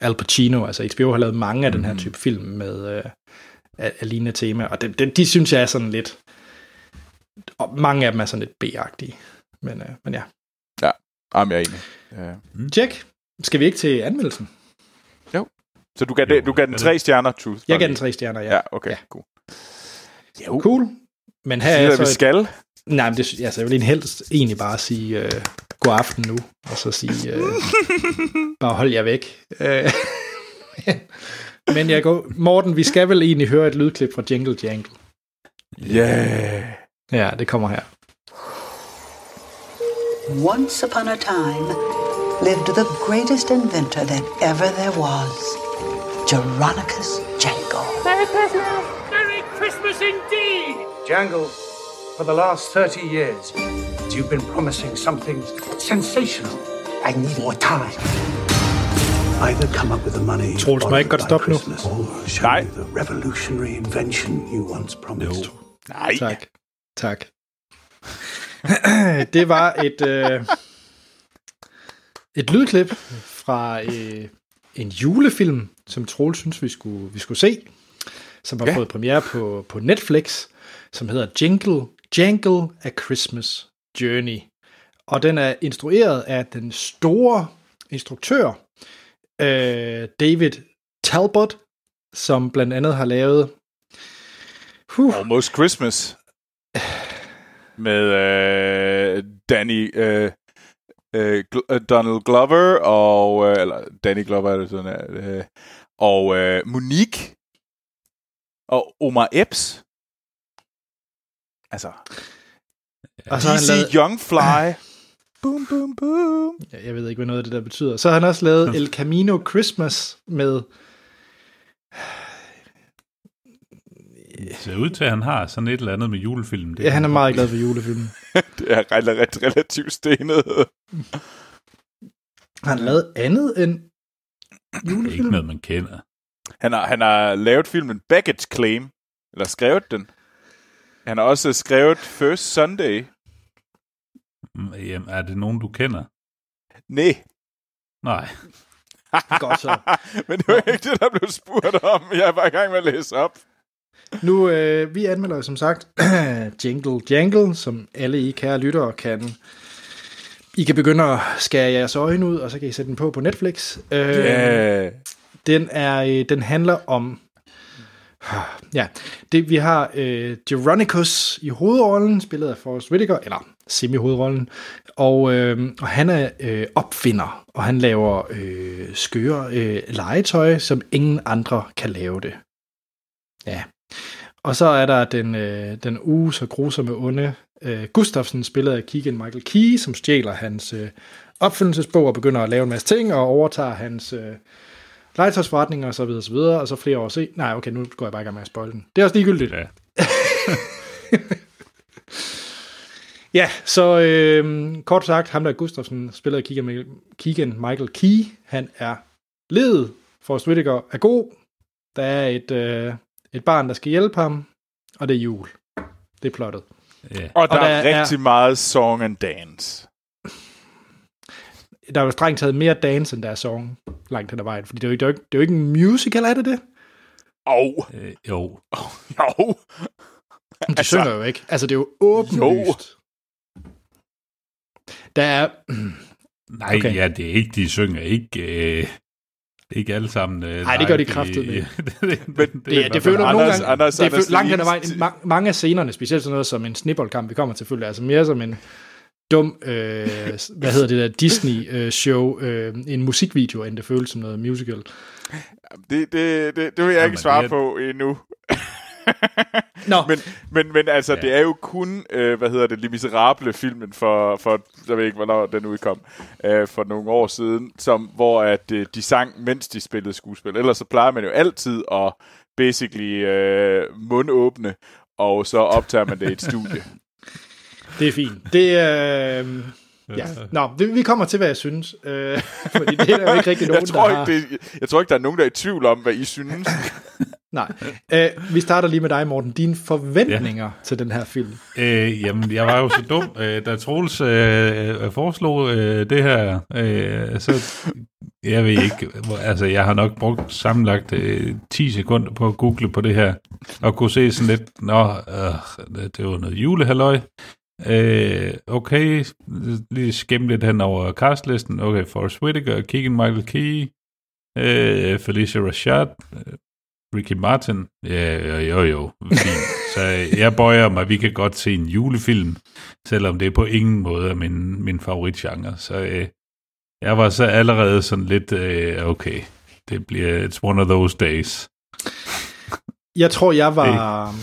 Al Pacino, altså H B O har lavet mange af mm. den her type film med øh, alene tema, og de, de, de synes jeg er sådan lidt, og mange af dem er sådan lidt B-agtige, men, øh, men ja. Ja, jamen, jeg er enig. Ja. Mm. Check, skal vi ikke til anmeldelsen? Jo, så du gav, det, du gav den tre stjerner, Truth? Jeg gav den tre stjerner, ja. Ja, okay, ja. Cool. Jo. Cool. Men her er så vi skal. Et... Nej, men det, altså, jeg vil helst egentlig bare sige øh, god aften nu, og så sige øh, bare hold jer væk. Øh, men jeg går... Morten, vi skal vel egentlig høre et lydklip fra Jingle Jangle. Yeah. Ja, det kommer her. Once upon a time lived the greatest inventor that ever there was, Jeronicus Jangle. Merry Christmas! Merry Christmas indeed! Jangle, for the last thirty years, you've been promising something sensational. I need more time. Either come up with the money or by Christmas, or show me the revolutionary invention you once promised. Nej. Tak. Tak. Det var et, øh, et lydklip fra øh, en julefilm, som Troels synes, vi skulle, vi skulle se, som har ja. fået premiere på, på Netflix, som hedder Jingle Jangle A Christmas Journey. Og den er instrueret af den store instruktør, øh, David Talbot, som blandt andet har lavet... Huh, Almost Christmas. Med øh, Danny... Øh, øh, Donald Glover og... Øh, eller Danny Glover, er det sådan øh, og øh, Monique. Og Omar Epps. Altså, og så D C han lavet... Young Fly. Boom, boom, boom. Ja, jeg ved ikke, hvad noget af det der betyder. Så har han også lavet El Camino Christmas med... Det ser ud til, at han har sådan et eller andet med julefilm. Det ja, han er meget glad for julefilmen. Det er relativt, relativt stenet. Han har lavet andet end julefilm. Det er ikke noget, man kender. Han har, han har lavet filmen Baggage Claim, eller skrevet den. Han har også skrevet First Sunday. Jamen, er det nogen, du kender? Nej. Nej. Godt så. Men det var ikke det, der blev spurgt om. Jeg er bare i gang med at læse op. Nu, øh, vi anmelder jo som sagt Jingle Jangle, som alle I kære lyttere kan. I kan begynde at skære jeres øjne ud, og så kan I sætte den på på Netflix. Øh, yeah. Den, er, den handler om... Ja, det vi har øh, Jeronicus i hovedrollen, spillet af Forrest Whitaker, eller semi-hovedrollen, og, øh, og han er øh, opfinder, og han laver øh, skøre øh, legetøj, som ingen andre kan lave det. Ja. Og så er der den, øh, den uge så grusomme onde øh, Gustafsson, spillet af Keegan Michael Key, som stjæler hans øh, opfindelsesbog og begynder at lave en masse ting og overtager hans øh, legetøjsforretninger og så videre og så videre, og så flere år se. Nej, okay, nu går jeg bare i gang med at spoile den. Det er også ligegyldigt. Ja. Ja, så øh, kort sagt, ham der Gustafsson, spillet af Keegan, Keegan Michael Key, han er led for Strydiger er god. Der er et... Øh, Et barn, der skal hjælpe ham, og det er jul. Det er plottet. Yeah. Og, der og der er rigtig er... meget song and dance. Der er jo strengt taget mere dance, end der er song langt hen ad vejen, fordi det er jo ikke, det er jo ikke en musical, er det det? Oh. Øh, jo. Oh, jo. Men de altså... synger jo ikke. Altså, det er jo åbenlyst. Der er... Nej, okay. Ja, det er ikke, de synger ikke... Øh... Ikke alle sammen. Nej, det gør de kraftigt med. Det føler nogle gange, Anders, det Anders, langt hen ad vejen, ma- mange af scenerne, specielt sådan noget som en snibboldkamp, vi kommer til selvfølgelig, altså mere som en dum, øh, hvad hedder det der, Disney-show, øh, en musikvideo, end det føles som noget musical. Det, det, det, det vil jeg Jamen, ikke svare er... på endnu. No. men, men, men altså, ja. Det er jo kun, øh, hvad hedder det, Les Miserable-filmen for, for, jeg ved ikke, hvornår den udkom, øh, for nogle år siden, som, hvor at, øh, de sang, mens de spillede skuespil. Ellers så plejer man jo altid at basically øh, mundåbne, og så optager man det i et studie. Det er fint. Det er... Øh... Ja. Nå, vi kommer til, hvad jeg synes. Øh, fordi det er jo ikke rigtig nogen, jeg tror ikke, der har... det, jeg tror ikke, der er nogen, der er i tvivl om, hvad I synes. Nej. Øh, vi starter lige med dig, Morten. Dine forventninger ja. til den her film? Øh, jamen, jeg var jo så dum. Øh, da Troels øh, foreslog øh, det her, øh, så... Jeg ved ikke... Altså, jeg har nok brugt sammenlagt øh, ti sekunder på at google på det her, og kunne se sådan lidt... Nå, øh, det var noget julehalløj. Okay, lige skæmme lidt hen over castlisten. Okay, Forest Whitaker, Keegan Michael Key, øh, Felicia Rashad, øh, Ricky Martin. Ja, jo, jo, jo. Så jeg bøjer mig, vi kan godt se en julefilm, selvom det er på ingen måde min, min favoritgenre. Så øh, jeg var så allerede sådan lidt, øh, okay, det bliver, it's one of those days. Jeg tror, jeg var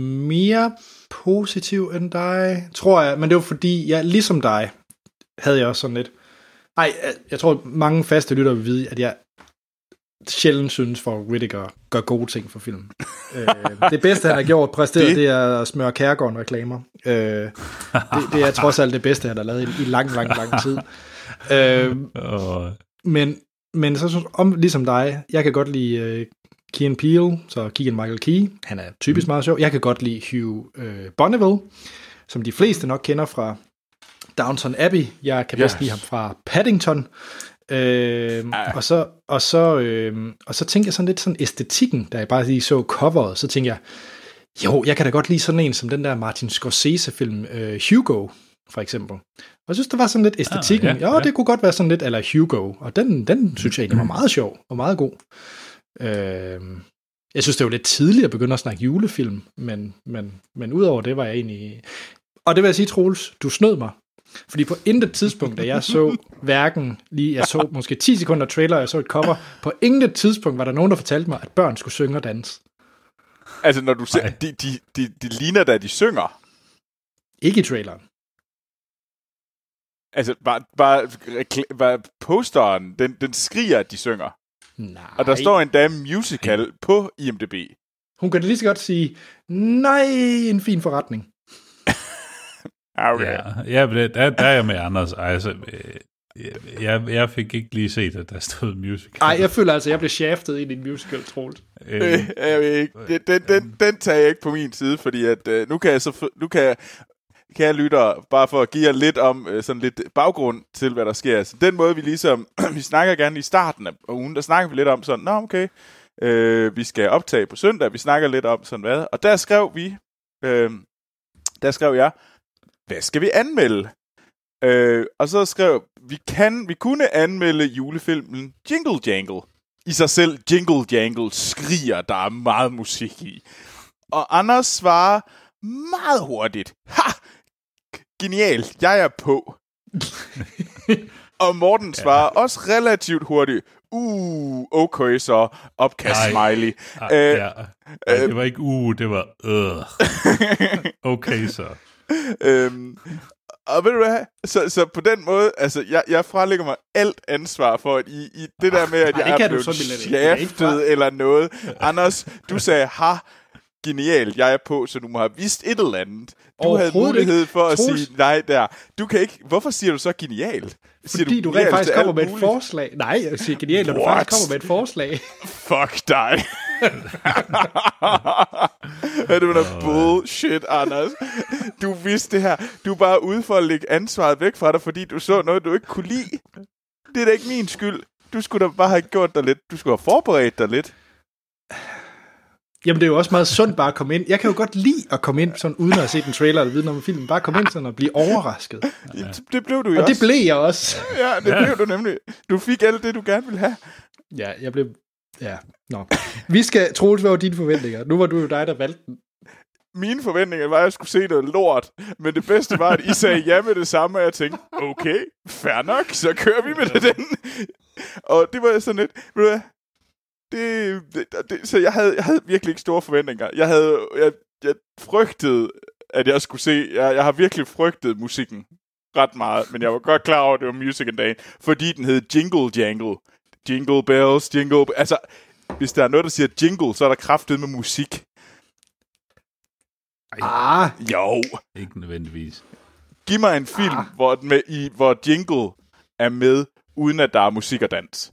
mere... positiv end dig, tror jeg, men det var fordi, jeg ligesom dig, havde jeg også sådan lidt, nej, jeg tror mange faste lyttere vil vide, at jeg sjældent synes, for Whittaker gør gode ting for filmen. øh, det bedste, han har gjort, præsteret, det, det er at smøre Kærgården reklamer. Øh, det, det er trods alt det bedste, han har lavet i, i lang, lang, lang tid. Øh, oh. men, men så synes om ligesom dig, jeg kan godt lide øh, Keanu Peele, så Keegan Michael Key, han er typisk meget sjov. Jeg kan godt lide Hugh øh, Bonneville, som de fleste nok kender fra Downton Abbey. Jeg kan bedst yes. lide ham fra Paddington. Øh, og så, og så, øh, og så tænker jeg sådan lidt sådan æstetikken, da jeg bare lige så coveret, så tænker jeg, jo, jeg kan da godt lide sådan en som den der Martin Scorsese-film øh, Hugo, for eksempel. Og jeg synes, det var sådan lidt æstetikken. Ah, ja, ja. Jo, det kunne godt være sådan lidt a la Hugo, og den, den synes jeg egentlig var meget sjov og meget god. Øh, jeg synes, det var lidt tidligt at begynde at snakke julefilm, men, men, men udover det var jeg egentlig... Og det vil jeg sige, Troels, du snød mig. Fordi på intet tidspunkt, da jeg så hverken lige, jeg så måske ti sekunder trailer, jeg så et cover, på intet tidspunkt var der nogen, der fortalte mig, at børn skulle synge og danse. Altså, når du ser, de, de, de, de ligner da, de synger. Ikke i traileren. Altså, bare, bare, bare posteren, den, den skriger, at de synger. Nej. Og der står endda musical på I M D B. Hun kan da lige så godt sige, nej, en fin forretning. Okay. Ja, ja der, der er jeg med Anders. Altså, jeg, jeg fik ikke lige set, at der stod musical. Nej, jeg føler altså, jeg blev shaftet ind i en musical, Troels. Øh, øh, den, den, den, den tager jeg ikke på min side, fordi at, øh, nu kan jeg så... Nu kan jeg, Kære lytter, bare for at give jer lidt om sådan lidt baggrund til, hvad der sker. Så den måde, vi ligesom, vi snakker gerne i starten af ugen, der snakker vi lidt om sådan, nå okay, øh, vi skal optage på søndag, vi snakker lidt om sådan hvad. Og der skrev vi, øh, der skrev jeg, hvad skal vi anmelde? Øh, og så skrev vi, kan, vi kunne anmelde julefilmen Jingle Jangle. I sig selv, Jingle Jangle skriger, der er meget musik i. Og Anders svarer meget hurtigt, ha! Genial, jeg er på. Og Morten svarer ja. også relativt hurtigt. uh, okay så, opkast smiley. Ej, Æh, ja. Ej, det var ikke uh, det var øh. Okay så. øhm, og ved du hvad, så, så på den måde, altså, jeg, jeg frelægger mig alt ansvar for, at I, I det der med, at jeg Ej, er blevet sjæftet eller noget. Anders, du sagde, ha, genialt, jeg er på, så du må have vist et eller andet. Du havde mulighed for at Troels. sige, nej der, du kan ikke, hvorfor siger du så genialt? Siger Fordi du, du rent faktisk kommer med muligt? et forslag. Nej, jeg siger genialt, når du faktisk kommer med et forslag. Fuck dig. Er det noget bullshit, Anders? Du vidste det her. Du er bare ude for at lægge ansvaret væk fra dig, fordi du så noget, du ikke kunne lide. Det er da ikke min skyld. Du skulle da bare have gjort dig lidt. Du skulle have forberedt dig lidt. Jamen, det er jo også meget sundt bare at komme ind. Jeg kan jo godt lide at komme ind, sådan uden at have set en trailer eller vide noget om filmen. Bare komme ind sådan og blive overrasket. Ja. Det blev du jo og også. Og det blev jeg også. Ja, det ja. blev du nemlig. Du fik alt det, du gerne ville have. Ja, jeg blev... Ja, nå. Vi skal, Troels, hvad var dine forventninger? Nu var du jo dig, der valgte den. Mine forventninger var, at jeg skulle se noget lort. Men det bedste var, at I sagde ja med det samme, og jeg tænkte, okay, fair nok, så kører vi med det den. Og det var sådan lidt... Ved du hvad? Det, det, det, så jeg havde, jeg havde virkelig ikke store forventninger. Jeg havde, jeg, jeg frygtede, at jeg skulle se, jeg, jeg har virkelig frygtet musikken ret meget, men jeg var godt klar over, at det var Music and Day, fordi den hed Jingle Jangle. Jingle bells, jingle... Altså, hvis der er noget, der siger jingle, så er der kraftet med musik. Ej, ah, jo. Ikke nødvendigvis. Giv mig en film, ah. hvor, med, i, hvor jingle er med, uden at der er musik og dans.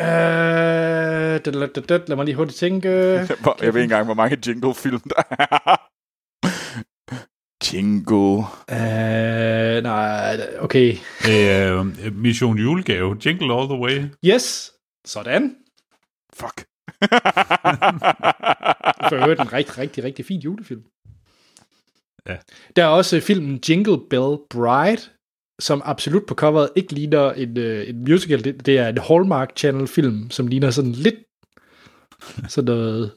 Uh, lad mig lige hurtigt tænke. Jeg ved ikke engang, hvor mange jingle-film der er. Jingle. Uh, nej, okay. Uh, Mission Julegave. Jingle all the way. Yes. Sådan. Fuck. For jeg hørte en rigtig, rigtig, rigtig fin julefilm. Ja. Der er også filmen Jingle Bell Bride, som absolut på coveret ikke ligner en, øh, en musical. Det, det er en Hallmark Channel-film, som ligner sådan lidt sådan noget...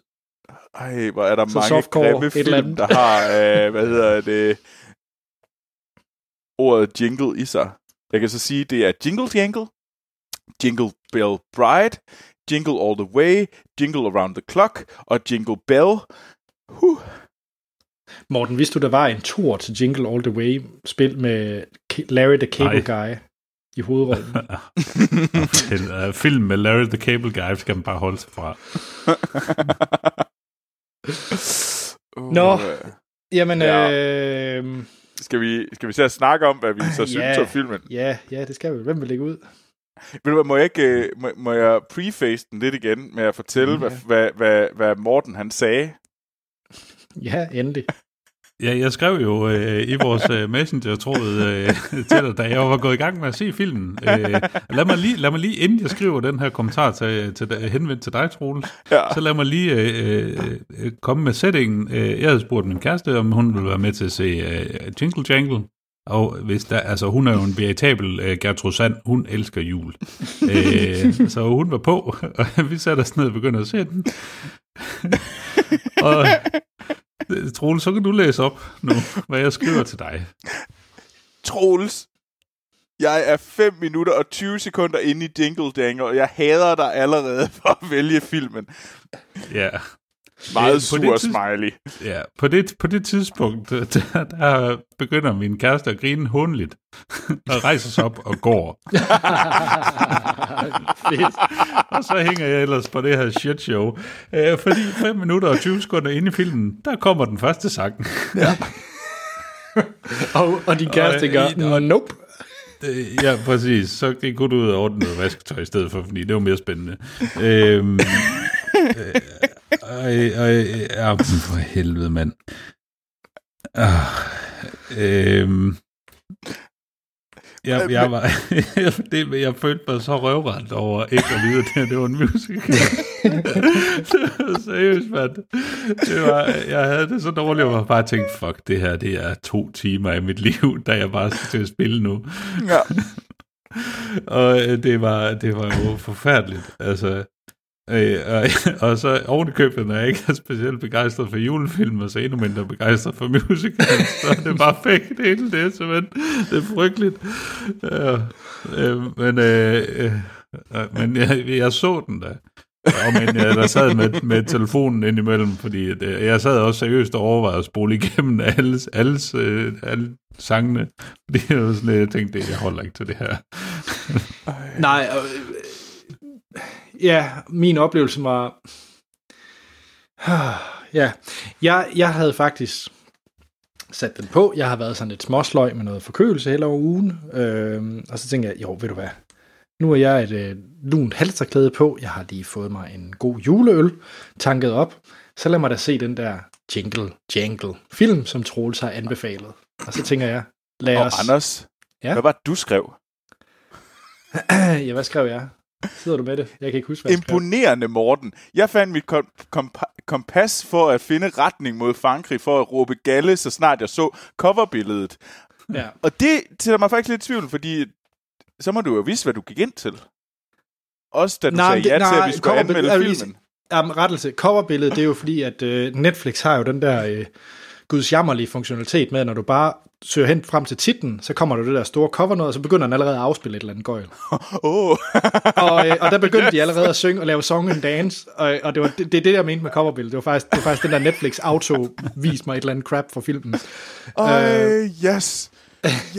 Ej, hvor er der mange grimme film, der har, øh, hvad hedder det, ordet jingle i sig. Jeg kan så sige, det er Jingle Jangle, Jingle Bell Bride, Jingle All The Way, Jingle Around The Clock og Jingle Bell. Huh. Morten, vidste du, der var en tour til Jingle All The Way, spil med Larry the Cable Ej. Guy i hovedrollen? Til, uh, film med Larry the Cable Guy skal man bare holde sig fra. uh, Nå, jamen... Ja. Øh, skal vi, skal vi så snakke om, hvad vi så synes yeah, om filmen? Ja, ja, det skal vi. Hvem vil lægge ud? Men må jeg ikke, må, må jeg preface den lidt igen med at fortælle, mm, hvad, ja. hvad, hvad, hvad Morten han sagde? Ja, endelig. Ja, jeg skrev jo øh, i vores øh, messenger-tråd øh, til dig, da jeg var gået i gang med at se filmen. Øh, lad, mig lige, lad mig lige, inden jeg skriver den her kommentar til, til, henvendt til dig, Troels, ja. så lad mig lige øh, øh, komme med settingen. Jeg havde spurgt min kæreste, om hun ville være med til at se øh, Jingle Jangle. Og hvis der, altså hun er jo en veritabel uh, Gertrud Sand, hun elsker jul. uh, så hun var på, og vi satte os ned og begyndte at se den. Og Troels, så kan du læse op nu, hvad jeg skriver til dig. Troels, jeg er fem minutter og tyve sekunder inde i Jingle Jangle, og jeg hader dig allerede for at vælge filmen. Ja. Yeah. Meget sur smiley. Ja, på det, på det tidspunkt, der, der begynder min kæreste at grine hånligt, og rejser sig op og går. Og så hænger jeg ellers på det her shit show. Øh, fordi fem minutter og tyve sekunder inde i filmen, der kommer den første sang. Ja. og, og din kæreste og, gør, i, nope. Øh, ja, præcis. Så gik hun ud og ordnede noget vasketøj i stedet for, fordi det var mere spændende. Øh, øh, Ej, ej, ej, for helvede, mand. Ah, øhm, jeg, jeg, var, det, jeg følte mig så røvrendt over ikke at vide, at det var en musical. Det var seriøst, mand. Det var, jeg havde det så dårligt, og jeg bare tænkte, fuck, det her, det er to timer i mit liv, da jeg bare skal til at spille nu. Ja. Og det var, det var jo forfærdeligt, altså... Øh, og, og så oven i købet, når jeg ikke er specielt begejstret for julefilm, og så endnu mindre begejstret for musicals, så er det bare fæk det hele, det er simpelthen, det er frygteligt. Øh, øh, men øh, øh, men jeg, jeg så den da, og men jeg der sad med, med telefonen indimellem, fordi det, jeg sad også seriøst og overvejede at spole igennem alles, alles, øh, alle sangene, fordi jeg, var sådan, jeg tænkte, jeg holder ikke til det her. Nej, øh, ja, min oplevelse var... Ja, jeg, jeg havde faktisk sat den på. Jeg har været sådan lidt småsløg med noget forkølelse hele over ugen. Øhm, og så tænkte jeg, jo, ved du hvad? Nu er jeg et øh, lunt halsterklæde på. Jeg har lige fået mig en god juleøl tanket op. Så lad mig da se den der Jingle Jangle film, som Troels har anbefalet. Og så tænker jeg, lad os... Og Anders, ja? Hvad var det, du skrev? Ja, hvad skrev jeg? Sidder du med det? Jeg kan ikke huske, hvad jeg skrev. Imponerende, Morten. Jeg fandt mit kom- kompa- kompas for at finde retning mod Frankrig for at råbe galle, så snart jeg så coverbilledet. Ja. Og det tæller mig faktisk lidt i tvivl, fordi så må du jo vise, hvad du gik ind til. Også da du nej, sagde ja nej, til, at vi skulle anmelde filmen. Jamen, rettelse. Coverbilledet, det er jo fordi, at øh, Netflix har jo den der øh, gudsjammerlige funktionalitet med, når du bare søger hen frem til titlen, så kommer der det der store cover noget, og så begynder den allerede at afspille et eller andet gøjl. Oh. og, øh, og der begyndte yes. de allerede at synge og lave song and dance, og, og det, var, det, det er det, jeg mente med coverbilledet. Det var faktisk, det var faktisk den der Netflix auto vis mig et eller andet crap for filmen. Øj, øh, yes.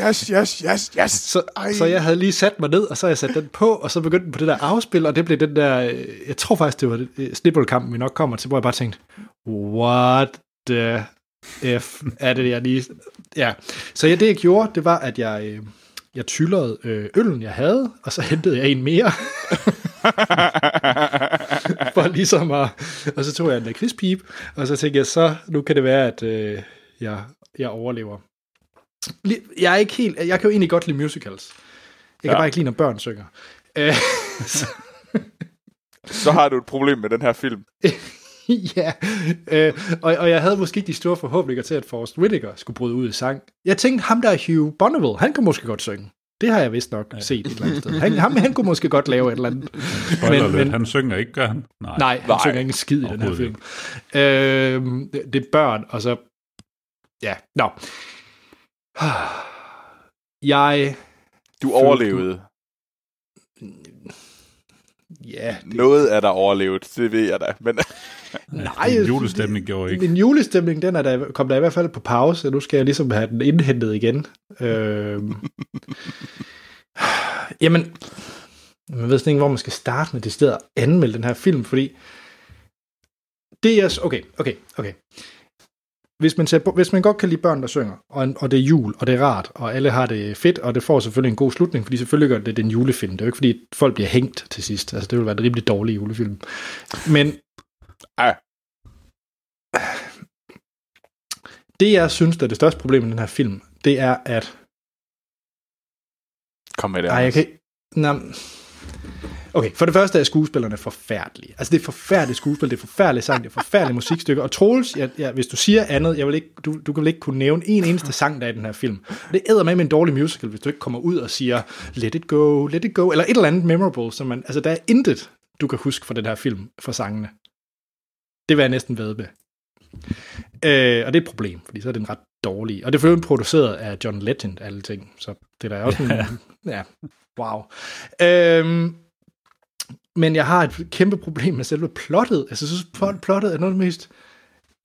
Yes, yes, yes, yes. Så, så jeg havde lige sat mig ned, og så jeg sat den på, og så begyndte den på det der afspil, og det blev den der, jeg tror faktisk, det var det, snibboldkampen, vi nok kommer til, hvor jeg bare tænkte, what the... F er det, jeg lige... Ja, så ja, det jeg gjorde, det var, at jeg, jeg tyllede øllen, jeg havde, og så hentede jeg en mere. For ligesom at... Og så tog jeg en lakridspip, og så tænkte jeg, så nu kan det være, at øh, jeg, jeg overlever. Jeg er ikke helt... Jeg kan jo egentlig godt lide musicals. Jeg kan ja. bare ikke lide, når børn synger. Øh, så. så har du et problem med den her film. Ja, øh, og, og jeg havde måske ikke de store forhåbninger til, at Forrest Whitaker skulle bryde ud i sang. Jeg tænkte, ham der er Hugh Bonneville, han kunne måske godt synge. Det har jeg vist nok ja. set et eller andet sted. Han, ham, han kunne måske godt lave et eller andet. Men, men, han synger ikke, gør han? Nej, nej han nej. synger ikke en skid i den her film. Øh, det, det er børn, og så... Ja, nå. No. Jeg... Du overlevede. Ja. Det... Noget er der overlevet, det ved jeg da. Men... Nej, en julestemning gjorde ikke. En julestemning, den er der, kom der i hvert fald på pause, og nu skal jeg ligesom have den indhentet igen. Øh... Jamen, man ved sådan ikke, hvor man skal starte med det sted at anmelde den her film, fordi det er... Okay, okay, okay. Hvis man, ser, hvis man godt kan lide børn, der synger, og, og det er jul, og det er rart, og alle har det fedt, og det får selvfølgelig en god slutning, fordi selvfølgelig gør det den julefilm. Det er jo ikke, fordi folk bliver hængt til sidst. Altså, det vil være en rimelig dårlig julefilm. Men øh. det, jeg synes, der er det største problem med den her film, det er, at... Kom med det, Anders. Ej, jeg kan... Nå... Okay, for det første er skuespillerne forfærdelige. Altså det er forfærdeligt skuespil, det er forfærdeligt sang, det er forfærdelige musikstykker. Og Troels, jeg, jeg, hvis du siger andet, jeg vil ikke, du, du kan vel ikke kunne nævne en eneste sang, der er i den her film. Det æder med en dårlig musical, hvis du ikke kommer ud og siger, let it go, let it go, eller et eller andet memorable. Som man, altså der er intet, du kan huske fra den her film, fra sangene. Det vil jeg næsten vædde med. Øh, og det er et problem, fordi så er det en ret dårlig. Og det er selvfølgelig produceret af John Legend, alle ting. Så det er der også en... Ja, ja wow. Øh, Men jeg har et kæmpe problem med selve plottet. Altså, jeg synes, plottet er noget af det mest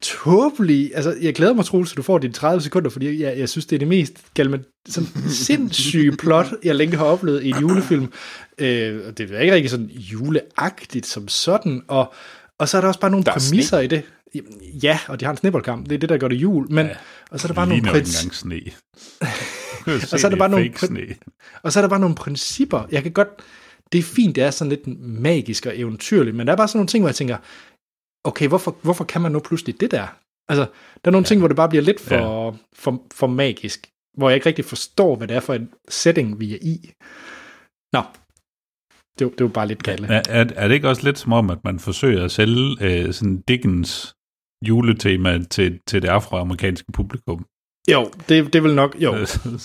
tåbelige. Altså, jeg glæder mig, Troels, at du får dine tredive sekunder, fordi jeg, jeg synes, det er det mest galman, sådan sindssyge plot, jeg længe har oplevet i en julefilm. Øh, det er ikke rigtig sådan juleagtigt som sådan. Og, og så er der også bare nogle der præmisser i det. Ja, og de har en sneboldkamp. Det er det, der gør det jul. Men, ja, og så er der bare nogle prins... og, så er der bare nogle prin... og så er der bare nogle principper. Jeg kan godt... Det er fint, det er sådan lidt magisk og eventyrligt, men der er bare sådan nogle ting, hvor jeg tænker, okay, hvorfor, hvorfor kan man nu pludselig det der? Altså, der er nogle ja. ting, hvor det bare bliver lidt for, ja. for, for magisk, hvor jeg ikke rigtig forstår, hvad det er for en setting, vi er i. Nå, det, det er jo bare lidt gale. Er, er, er det ikke også lidt som om, at man forsøger at sælge øh, sådan Dickens juletema til, til det afroamerikanske publikum? Jo, det, det vil nok, jo,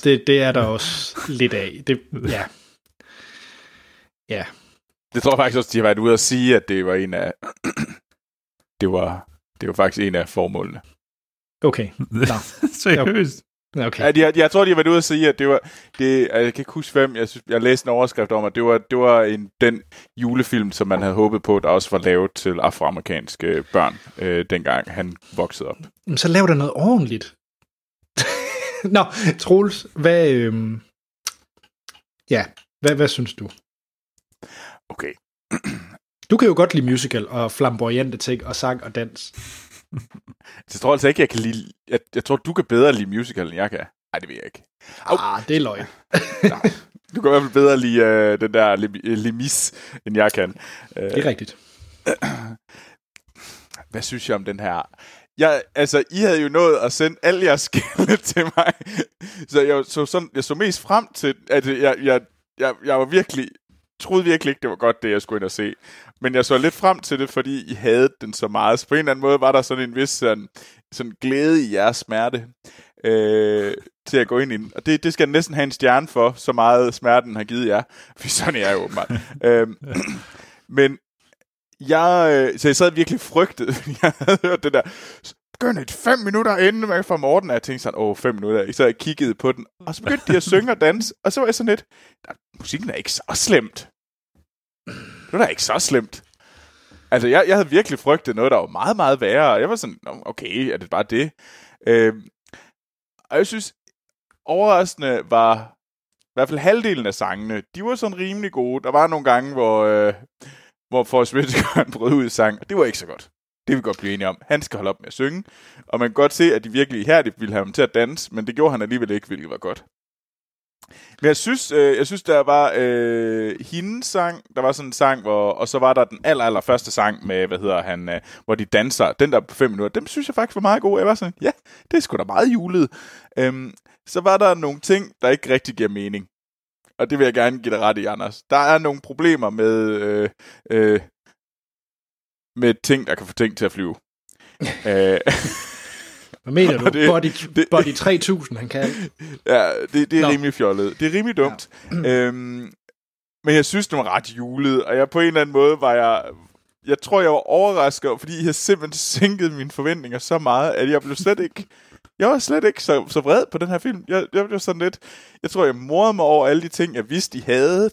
det, det er der også lidt af. Det, ja. Ja, Det tror jeg faktisk også, de har været ude at sige, at det var en af... det, var, det var faktisk en af formålene. Okay. Seriøst? Okay. Ja, jeg, jeg tror, de har været ude at sige, at det var... Det, jeg kan ikke huske, hvem... Jeg, synes, jeg læste en overskrift om, at det var, det var en, den julefilm, som man havde håbet på, der også var lavet til afroamerikanske børn, øh, dengang han voksede op. Så lav der noget ordentligt. Nå, Troels, hvad... Øhm... Ja, hvad, hvad synes du? Okay. Du kan jo godt lide musical og flamboyante ting og sang og dans. Jeg tror altså ikke, jeg kan lide... Jeg, jeg tror, du kan bedre lide musical, end jeg kan. Nej, det ved jeg ikke. Au. Ah, det er løgn. Du kan i hvert fald bedre lide øh, den der Lemis, end jeg kan. Det er rigtigt. Hvad synes jeg om den her... Jeg, altså, I havde jo nået at sende alle jeres skille til mig. Så jeg så, sådan, jeg så mest frem til, at jeg, jeg, jeg, jeg var virkelig... troede virkelig ikke, det var godt, det jeg skulle ind og se. Men jeg så lidt frem til det, fordi I havde den så meget. Så på en eller anden måde var der sådan en vis sådan, sådan glæde i jeres smerte øh, til at gå ind i den. Og det, det skal næsten have en stjerne for, så meget smerten har givet jer. For sådan er jeg åbenbart. øhm, men jeg, så jeg sad virkelig frygtet. Jeg havde hørt det der, begyndte et fem minutter inden man fra Morten, og jeg tænkte sådan, åh, fem minutter. Så jeg kiggede på den, og så begyndte de at synge og danse, og så var jeg sådan lidt, musikken er ikke så slemt. Det var da ikke så slemt. Altså, jeg, jeg havde virkelig frygtet noget, der var meget, meget værre, og jeg var sådan, okay, er det bare det? Øh, og jeg synes, overraskende var, i hvert fald halvdelen af sangene, de var sådan rimelig gode. Der var nogle gange, hvor... Øh, hvor Forrest Whitaker brød ud i sang, og det var ikke så godt. Det vil vi godt blive enige om. Han skal holde op med at synge, og man kan godt se, at de virkelig ihærdigt ville have ham til at danse, men det gjorde han alligevel ikke, hvilket var godt. Men jeg synes, øh, jeg synes der var øh, hendes sang, der var sådan en sang, hvor, og så var der den aller, aller første sang med, hvad hedder han, øh, hvor de danser, den der på fem minutter, dem synes jeg faktisk var meget god. Jeg var sådan, ja, det er sgu da meget julet. Øhm, så var der nogle ting, der ikke rigtig giver mening. Og det vil jeg gerne give dig ret i, Anders. Der er nogle problemer med, øh, øh, med ting, der kan få ting til at flyve. Æh, hvad mener du? Det, body, det, body tre tusind, han kan. Ja, det, det er no. rimelig fjollet. Det er rimelig dumt. Ja. Øhm, men jeg synes, det var ret julet, og jeg på en eller anden måde var jeg... Jeg tror, jeg var overrasket, fordi I har simpelthen sænket mine forventninger så meget, at jeg blev slet ikke... Jeg var slet ikke så, så vred på den her film. Jeg, jeg blev sådan lidt... Jeg tror, jeg morede mig over alle de ting, jeg vidste, I havde.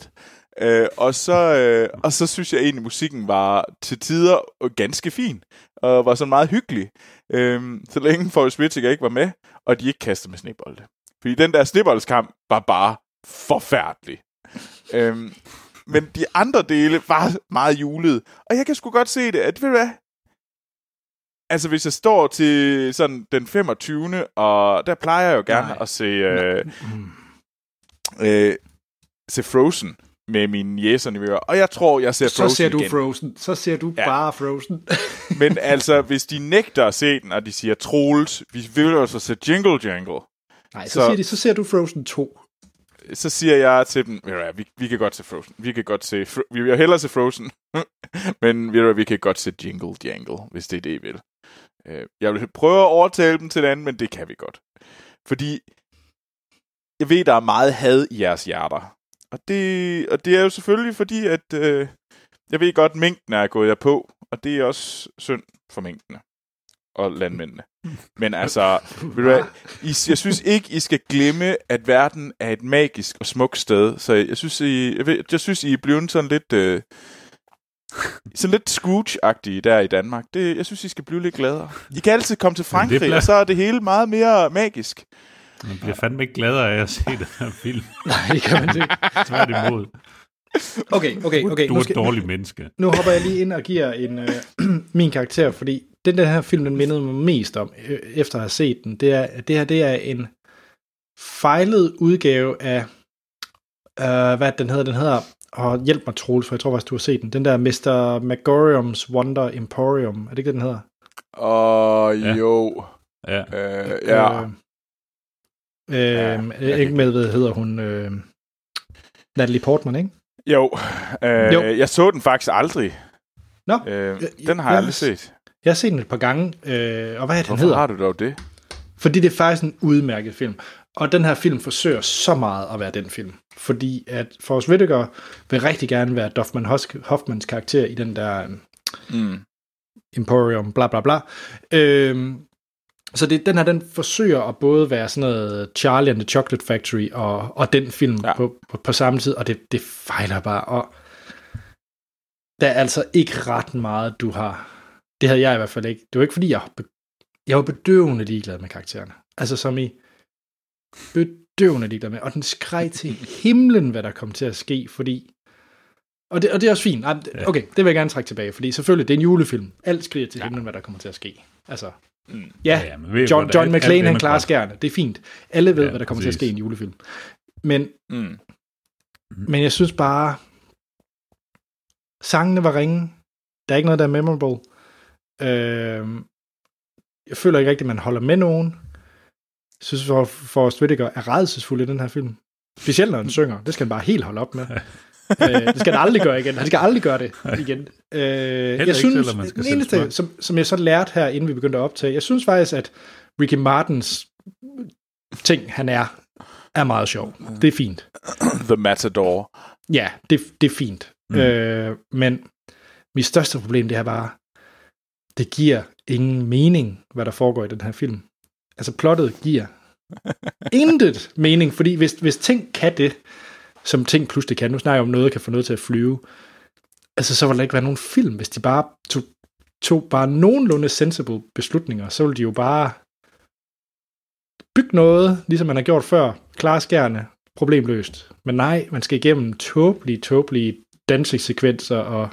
Øh, og, så, øh, og så synes jeg egentlig, musikken var til tider ganske fin. Og var sådan meget hyggelig. Øh, så længe Forrest Whitaker ikke var med, og de ikke kastede med snebolde. Fordi den der sneboldskamp var bare forfærdelig. øh, men de andre dele var meget julede. Og jeg kan sgu godt se det, at ved du hvad... Altså, hvis jeg står til sådan den femogtyvende, og der plejer jeg jo gerne Nej. at se, øh, øh, se Frozen med mine jæsernivører, og jeg tror, jeg ser Frozen igen. Så ser du igen. Frozen. Så ser du ja. bare Frozen. Men altså, hvis de nægter at se den, og de siger, Troels, vi vil jo så se Jingle Jangle. Nej, så, så, siger de, så ser du Frozen to. Så siger jeg til dem, ja, vi, vi kan godt se Frozen. Vi kan godt se, fro- vi vil hellere se Frozen, men ja, vi kan godt se Jingle Jangle, hvis det er det, I vil. Jeg vil prøve at overtale dem til det andet, men det kan vi godt. Fordi jeg ved, der er meget had i jeres hjerter. Og det, og det er jo selvfølgelig fordi, at øh, jeg ved godt, mængden er gået jer på. Og det er også synd for mængdene og landmændene. Men altså, ved du hvad, I, jeg synes ikke, I skal glemme, at verden er et magisk og smukt sted. Så jeg synes, I, jeg ved, jeg synes, I er blevet sådan lidt... Øh, sådan lidt Scrooge-agtige der i Danmark. Det, jeg synes, I skal blive lidt gladere. I kan altid komme til Frankrig, bliver... og så er det hele meget mere magisk. Man bliver fandme ikke gladere af at se den her film. Nej, det kan man ikke. Tværtimod. Okay, okay, okay. Du er et dårligt menneske. Nu hopper jeg lige ind og giver en, øh, min karakter, fordi den der her film, den mindede mig mest om, øh, efter at have set den, det er, at det her det er en fejlet udgave af, øh, hvad den hedder, den hedder, og hjælp mig, Troels, for jeg tror faktisk, du har set den. Den der mister Magorium's Wonder Emporium. Er det ikke, den hedder? Åh, oh, ja. jo. Ja. Øh, ja. Øh, øh, ja. Ikke med, hvad hedder hun? Øh, Natalie Portman, ikke? Jo. Øh, jo. Jeg så den faktisk aldrig. Nå. Øh, den har jeg, jeg aldrig set. Jeg har set den et par gange. Øh, og hvad er den hedder? Hvorfor har du dog det? Fordi det er faktisk en udmærket film. Og den her film forsøger så meget at være den film, fordi at Forrest Whitaker vil rigtig gerne være Dustin Hoffmans karakter i den der mm. Emporium, bla bla bla. Øhm, så det, den her, den forsøger at både være sådan noget Charlie and the Chocolate Factory og, og den film ja. på, på, på samme tid, og det, det fejler bare, og der er altså ikke ret meget, du har. Det havde jeg i hvert fald ikke. Det var ikke, fordi jeg, jeg var bedøvende ligeglad med karaktererne. Altså som i bedøvende ligeglad med. Og den skreg til himlen, hvad der kom til at ske, fordi... Og det, og det er også fint. Okay, det vil jeg gerne trække tilbage, fordi selvfølgelig, det er en julefilm. Alt skriger til ja. himlen, hvad der kommer til at ske. Altså, mm. ja, ja ved, John, John McClane, han klarer skærne. Det er fint. Alle ved, ja, hvad der kommer præcis. til at ske i en julefilm. Men, mm. men jeg synes bare... Sangene var ringe. Der er ikke noget, der er memorable. Øh, jeg føler ikke rigtigt, at man holder med nogen. Jeg synes, for Forrest Whitaker er rædselsfuld i den her film. Specielt når han synger. Det skal han bare helt holde op med. øh, det skal han aldrig gøre igen. Han skal aldrig gøre det igen. Øh, jeg synes, selv, man skal den eneste, som, som jeg så lærte her, inden vi begyndte at optage, jeg synes faktisk, at Ricky Martins ting, han er, er meget sjov. Det er fint. The Matador. Ja, det, det er fint. Mm. Øh, men mit største problem, det er bare, det giver ingen mening, hvad der foregår i den her film. Altså plottet giver intet mening, fordi hvis, hvis ting kan det, som ting pludselig kan, nu snakker jeg om noget, kan få noget til at flyve, altså så ville der ikke være nogen film, hvis de bare tog, tog bare nogenlunde sensible beslutninger, så ville de jo bare bygge noget, ligesom man har gjort før, klare skærne, problemløst. Men nej, man skal igennem tåbelige, tåbelige dansesekvenser og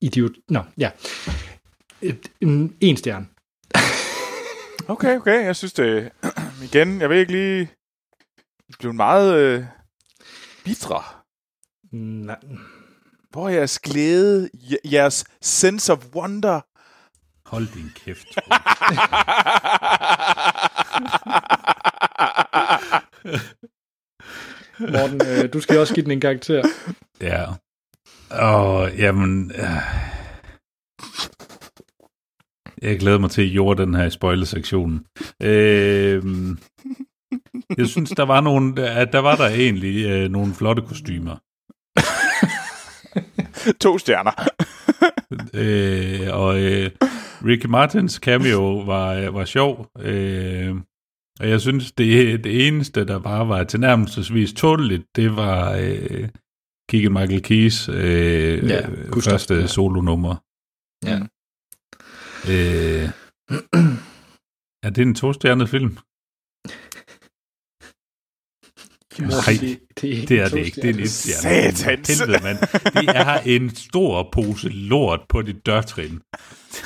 idiot... Nå, ja. En stjerne. okay, okay. Jeg synes det... Igen, jeg ved ikke lige... Det blev meget øh, bitre. Nej. Hvor jeres glæde, jeres sense of wonder... Hold din kæft. Morten, øh, du skal også give den en karakter. Ja. Og jamen... Øh. Jeg glæder mig til at jorde den her i spoilersektionen. Øh, jeg synes, der var nogle, der var der egentlig øh, nogle flotte kostymer. to stjerner. øh, og øh, Ricky Martins cameo var, var sjov. Øh, Og jeg synes, det, det eneste, der bare var tilnærmelsesvis tådeligt, det var øh, Keegan Michael Key's øh, ja, øh, første ja. solonummer. Ja. Øh, er det en to-stjernet film? Nej, det, det, det er det ikke. Det er en et-stjernet film. Satans! Mand. Det er en stor pose lort på dit dørtrin.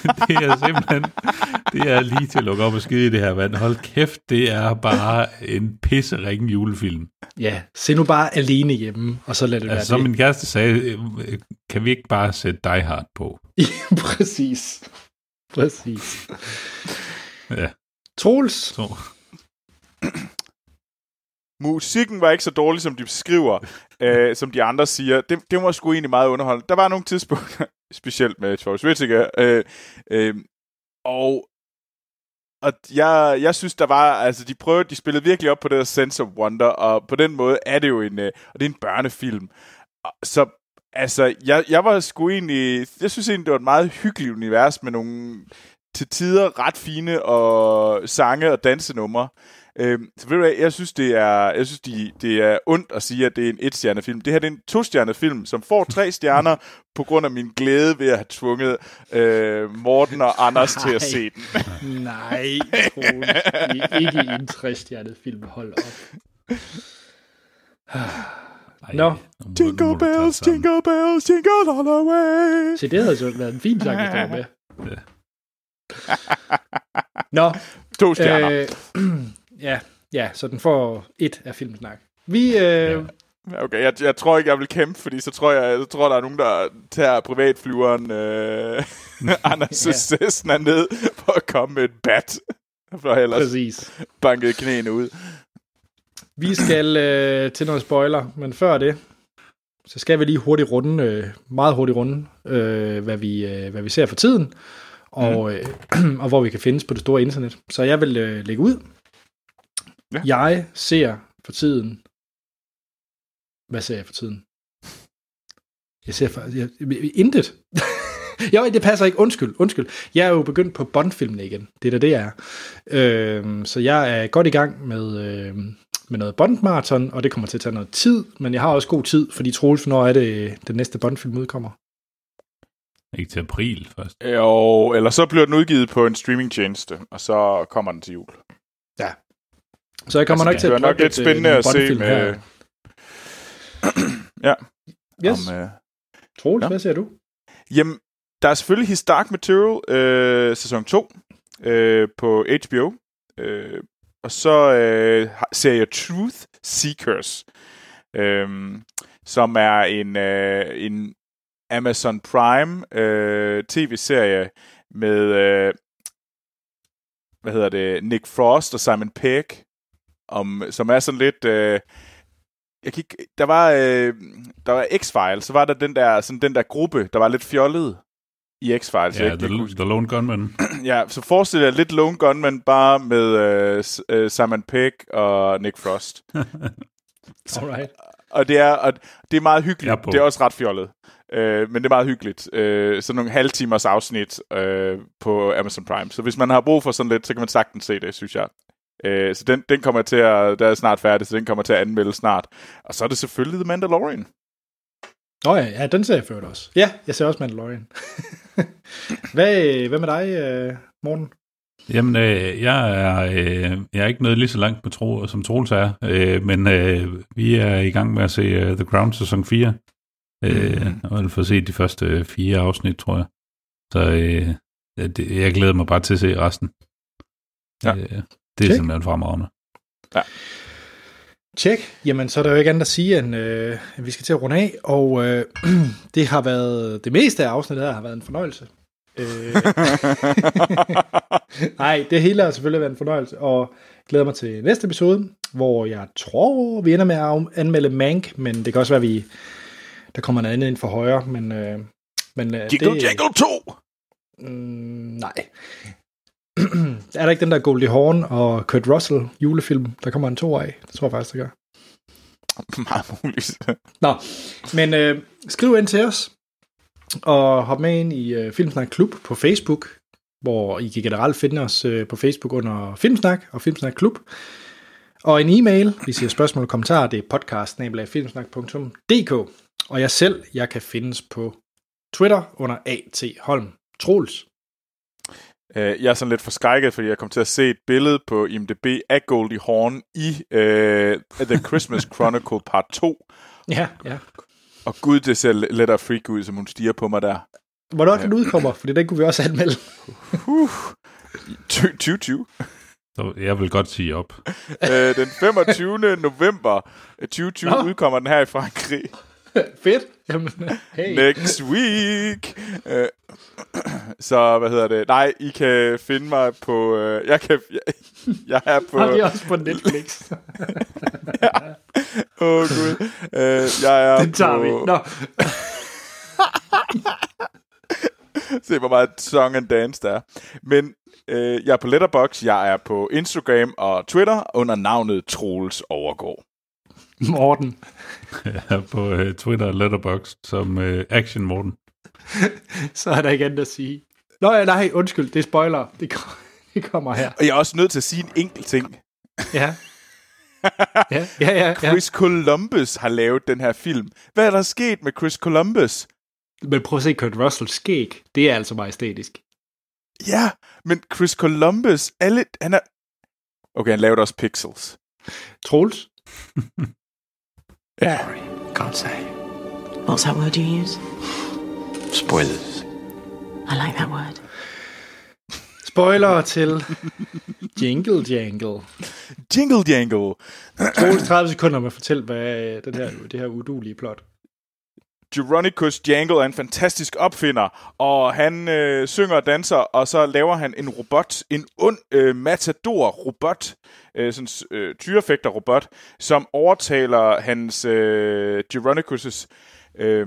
Det er simpelthen... Det er lige til at lukke op og skide i det her, mand. Hold kæft, det er bare en pisseringen julefilm. Ja, se nu bare alene hjemme, og så lad det altså, være som det. Som min kæreste sagde, kan vi ikke bare sætte Die Hard på? Præcis. Præcis. Ja. Troels. Troels. Musikken var ikke så dårlig, som de beskriver, øh, som de andre siger. Det, det var sgu egentlig meget underholdende. Der var nogle tidspunkter, specielt med Forrest Whitaker, øh, øh, og Og jeg, jeg synes, der var, altså de prøvede, de spillede virkelig op på det der sense of wonder, og på den måde er det jo en, og det er en børnefilm. Så altså, jeg, jeg var sgu egentlig, jeg synes egentlig, det var et meget hyggeligt univers med nogle til tider ret fine og sange og dansenumre. Øhm, så ved du hvad, jeg synes, det er, jeg synes de, det er ondt at sige, at det er en et-stjernet film. Det her det er en to-stjernet film, som får tre stjerner på grund af min glæde ved at have tvunget øh, Morten og Anders nej, til at se den. Nej, Troels, det er ikke en tre-stjernet film. Hold op. Nå. No. Jingle bells, jingle bells, jingle all the way. Se, det havde så været en fin sang, hvis det var med. Ja. Nå. To stjerner. Øh, Ja, ja, så den får et af Filmsnak. Vi, øh... Okay, jeg, jeg tror ikke, jeg vil kæmpe, fordi så tror jeg, jeg tror, der er nogen, der tager privatflyveren øh, Anders ja. Cessna ned for at komme med et bat. For ellers præcis. Bankede knæene ud. Vi skal øh, til noget spoiler, men før det, så skal vi lige hurtigt runde, øh, meget hurtigt runde, øh, hvad, vi, øh, hvad vi ser for tiden, og, øh, og hvor vi kan findes på det store internet. Så jeg vil øh, lægge ud. Ja. Jeg ser for tiden... Hvad ser jeg for tiden? Jeg ser for... Jeg, intet. Jo, det passer ikke. Undskyld, undskyld. Jeg er jo begyndt på Bond-filmene igen. Det er da det, jeg er. Øh, så jeg er godt i gang med, øh, med noget Bond-marathon, og det kommer til at tage noget tid, men jeg har også god tid, fordi Troels, når er det, den næste Bond-film udkommer? Ikke til april først. Jo, eller så bliver den udgivet på en streamingtjeneste, og så kommer den til jul. Ja. Så jeg kommer altså, nok til at plukke nok lidt et, spændende at se med... ja. Yes. Om, uh... Troels, ja. Hvad siger du? Jamen, der er selvfølgelig His Dark Material, øh, sæson to, øh, på H B O. Øh, og så øh, ser jeg Truth Seekers, øh, som er en, øh, en Amazon Prime øh, tv-serie med, øh, hvad hedder det, Nick Frost og Simon Pegg, om, som er sådan lidt... Øh, Jeg gik, der var øh, der var X-Files, så var der den der sådan den der gruppe, der var lidt fjollet i X-Files. Ja, yeah, the, the Lone Gunman. Ja, så forestil dig lidt Lone Gunman bare med øh, Simon Pegg og Nick Frost. Alright. Og det er og det er meget hyggeligt. Det er også ret fjollet, øh, men det er meget hyggeligt. Øh, sådan nogle halvtimers afsnit øh, på Amazon Prime. Så hvis man har brug for sådan lidt, så kan man sagtens se det, synes jeg. Så den, den kommer til at, der er snart færdig, så den kommer til at anmelde snart. Og så er det selvfølgelig The Mandalorian. Åh oh ja, ja, den ser jeg ført også. Ja, jeg ser også Mandalorian. hvad, hvad med dig, Morten? Jamen, øh, jeg, er, øh, jeg er ikke nået lige så langt med tro, som Troels er, øh, men øh, vi er i gang med at se uh, The Crown sæson fire. Øh, mm. Og jeg får set de første fire afsnit, tror jeg. Så øh, det, jeg glæder mig bare til at se resten. Ja. Øh, Det er Check. Simpelthen fremragende. Ja. Tjek. Jamen, så er der jo ikke andet at sige, end øh, vi skal til at runde af, og øh, det har været, det meste af afsnittet her har været en fornøjelse. Øh. Nej, det hele har selvfølgelig været en fornøjelse, og glæder mig til næste episode, hvor jeg tror, vi ender med at anmelde Mank, men det kan også være, vi der kommer en anden ind for højre, men... Øh, men øh, Jingle Jangle to! Mm, nej. Er der ikke den der Goldie Hawn og Kurt Russell julefilm, der kommer en to af? Det tror jeg faktisk, det gør. Meget muligt. Nå, men øh, skriv ind til os, og hop med ind i øh, Filmsnak Klub på Facebook, hvor I kan generelt finde os øh, på Facebook under Filmsnak og Filmsnak Klub. Og en e-mail, hvis I har spørgsmål og kommentarer, det er podcast snabel-a filmsnak punktum d k. Og jeg selv, jeg kan findes på Twitter under A T Holm. Troels. Jeg er sådan lidt forskrækket, fordi jeg kom til at se et billede på I M D B af Goldie Hawn i uh, The Christmas Chronicle Part to. Ja, ja. Og gud, det ser lidt af freak ud, som hun stiger på mig der. Hvornår den udkommer? Fordi den kunne vi også anmelde. tyve tyve. Så jeg vil godt sige op. Den femogtyvende november tyve tyve Nå. Udkommer den her i Frankrig. Fedt. Jamen, hey. Next week. Uh, så hvad hedder det? Nej, I kan finde mig på. Uh, jeg kan. Jeg, jeg er på. Har de også på Netflix? Ja. Åh oh, gud. Uh, jeg er. Den tager på, vi. Nå. Se hvor meget song and dance der er. Men uh, jeg er på Letterboxd. Jeg er på Instagram og Twitter under navnet Troels Overgaard. Morten. Ja, på uh, Twitter og Letterboxd som uh, Action Morten. Så er der ikke andet at sige. Nå ja, nej, undskyld, det er spoiler. Det, kom, det kommer her. Og jeg er også nødt til at sige en enkelt ting. Ja. Ja, ja, ja, ja. Chris Columbus har lavet den her film. Hvad er der sket med Chris Columbus? Men prøv at se Kurt Russell skæg. Det er altså majestætisk. Ja, men Chris Columbus, alle, han er... Okay, han lavede også Pixels. Troels? Yeah. Sorry, can't say. What's that word you use? Spoilers. I like that word. Spoiler til Jingle Jangle. Jingle Jangle. tredive sekunder med at fortælle, hvad den her, det her udulige plot. Jeronicus Jangle er en fantastisk opfinder, og han øh, synger og danser, og så laver han en robot, en ond øh, matador-robot, øh, sådan en øh, tyrefægter-robot, som overtaler hans øh, Jeronicus' øh,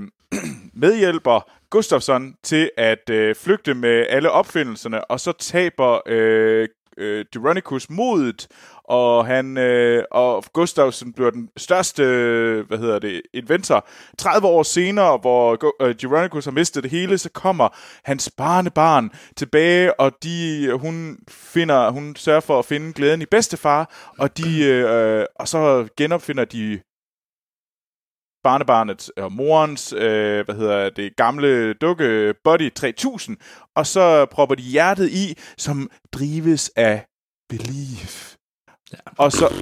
medhjælper Gustafsson til at øh, flygte med alle opfindelserne, og så taber øh, øh, Dyronicus modet, og han øh, og Gustavsen bliver den største, øh, hvad hedder det, inventor. tredive år senere, hvor øh, Dyronicus har mistet det hele, så kommer hans barnebarn tilbage, og de hun finder hun sørger for at finde glæden i bedstefar, og de øh, og så genopfinder de barnebarnets og morens, øh, hvad hedder det, gamle dukke Buddy tre tusind, og så propper de hjertet i, som drives af belief. Ja. Og så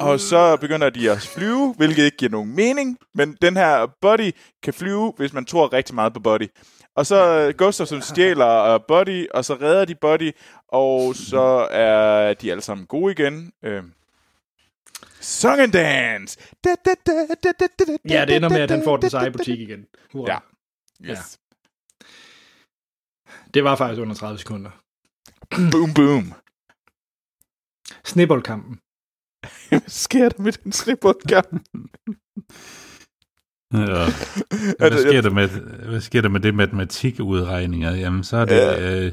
og så begynder de at flyve, hvilket ikke giver nogen mening, men den her Buddy kan flyve, hvis man tror rigtig meget på Buddy. Og så Gustafsson stjæler Buddy, og så redder de Buddy, og så er de alle sammen gode igen. Øh. Song and dance. Da, da, da, da, da, da, da, ja, det ender med, at han får den seje butik igen. Hurra. Ja. Yes. Ja. Det var faktisk under tredive sekunder. Boom, boom. Sneboldkampen. Hvad sker der med den sneboldkamp? Ja. Hvad sker der med, hvad sker der med det matematikudregninger? Jamen, så er det... Ja. Øh,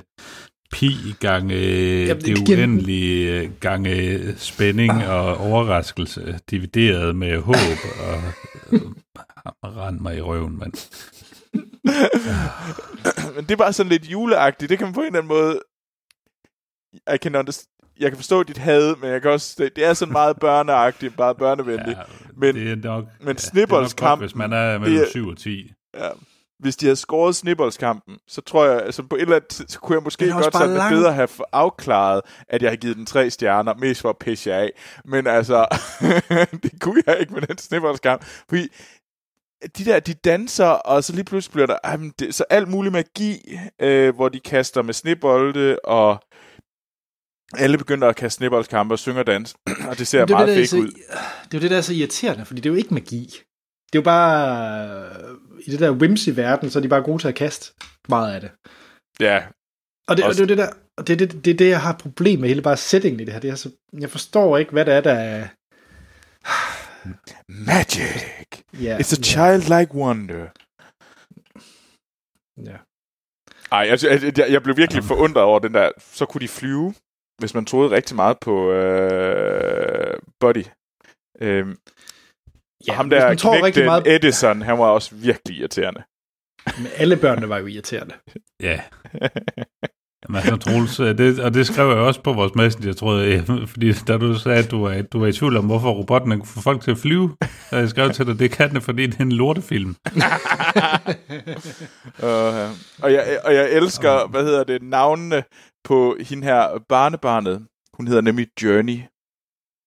pi gange Jamen, det, det uendelige gange spænding og overraskelse, divideret med håb, og øh, rend mig i røven, mand. Men det er bare sådan lidt juleagtigt, det kan man på en eller anden måde, jeg kan, underst- jeg kan forstå dit had, men jeg kan også, det er sådan meget børneagtigt, meget børnevenligt, ja, men, nok, men ja, snibboldskamp, hvis man er mellem det, syv og ti. Ja. Hvis de havde scoret snibboldskampen, så tror jeg, altså på et eller andet, så kunne jeg måske godt sådan lidt bedre have afklaret, at jeg har givet den tre stjerner, mest for at pisse jer af. Men altså, det kunne jeg ikke med den snibboldskamp. Fordi de der, de danser, og så lige pludselig bliver der jamen, det, så alt mulig magi, øh, hvor de kaster med snebolde, og alle begynder at kaste snibboldskampe og synge og danse, og det ser det meget fake ud. Det er jo det, der er så irriterende, fordi det er jo ikke magi. Det er jo bare... I det der whimsy-verden, så er de bare gode til at kaste meget af det. Ja. Og det, og det er det, der, og det, det, det, det, jeg har problem med, hele bare settingen i det her. Det er så, jeg forstår ikke, hvad det er, der er... Magic! Yeah, It's a yeah. childlike wonder. Ja. Ej, jeg, jeg, jeg blev virkelig forundret over den der... Så kunne de flyve, hvis man troede rigtig meget på øh, Buddy. Øhm... Ja, og ham der knægte meget... Edison, han var også virkelig irriterende. Men alle børnene var jo irriterende. Ja. Jamen, altså, Troels, det, og det skrev jeg også på vores messenger, tror jeg, fordi da du sagde, at du var, du var i tvivl om, hvorfor robotterne kunne få folk til at flyve, så jeg skrev til dig, det kan det, fordi det er en lortefilm. uh, og, jeg, og jeg elsker, hvad hedder det, navnene på hende her barnebarnet. Hun hedder nemlig Journey.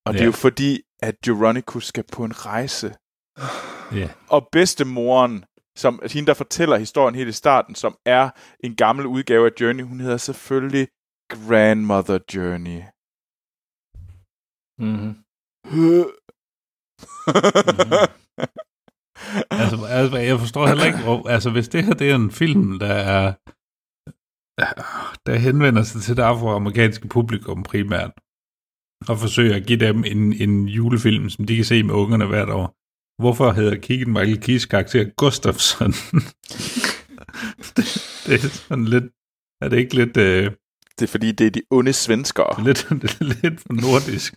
Og ja. Det er jo fordi, at Geronicus skal på en rejse. Yeah. Og bedstemoren, som hende, der fortæller historien helt i starten, som er en gammel udgave af Journey, hun hedder selvfølgelig Grandmother Journey. Mm-hmm. mm-hmm. altså, altså, jeg forstår heller ikke, hvor, altså, hvis det her det er en film, der er, der henvender sig til det afroamerikanske publikum primært, og forsøger at give dem en, en julefilm, som de kan se med ungerne hvert år. Hvorfor hedder Keegan Michael Keys karakter Gustafsson? det, det er sådan lidt... Er det ikke lidt... Øh, det er fordi, det er de onde svenskere. Lidt, lidt for nordisk.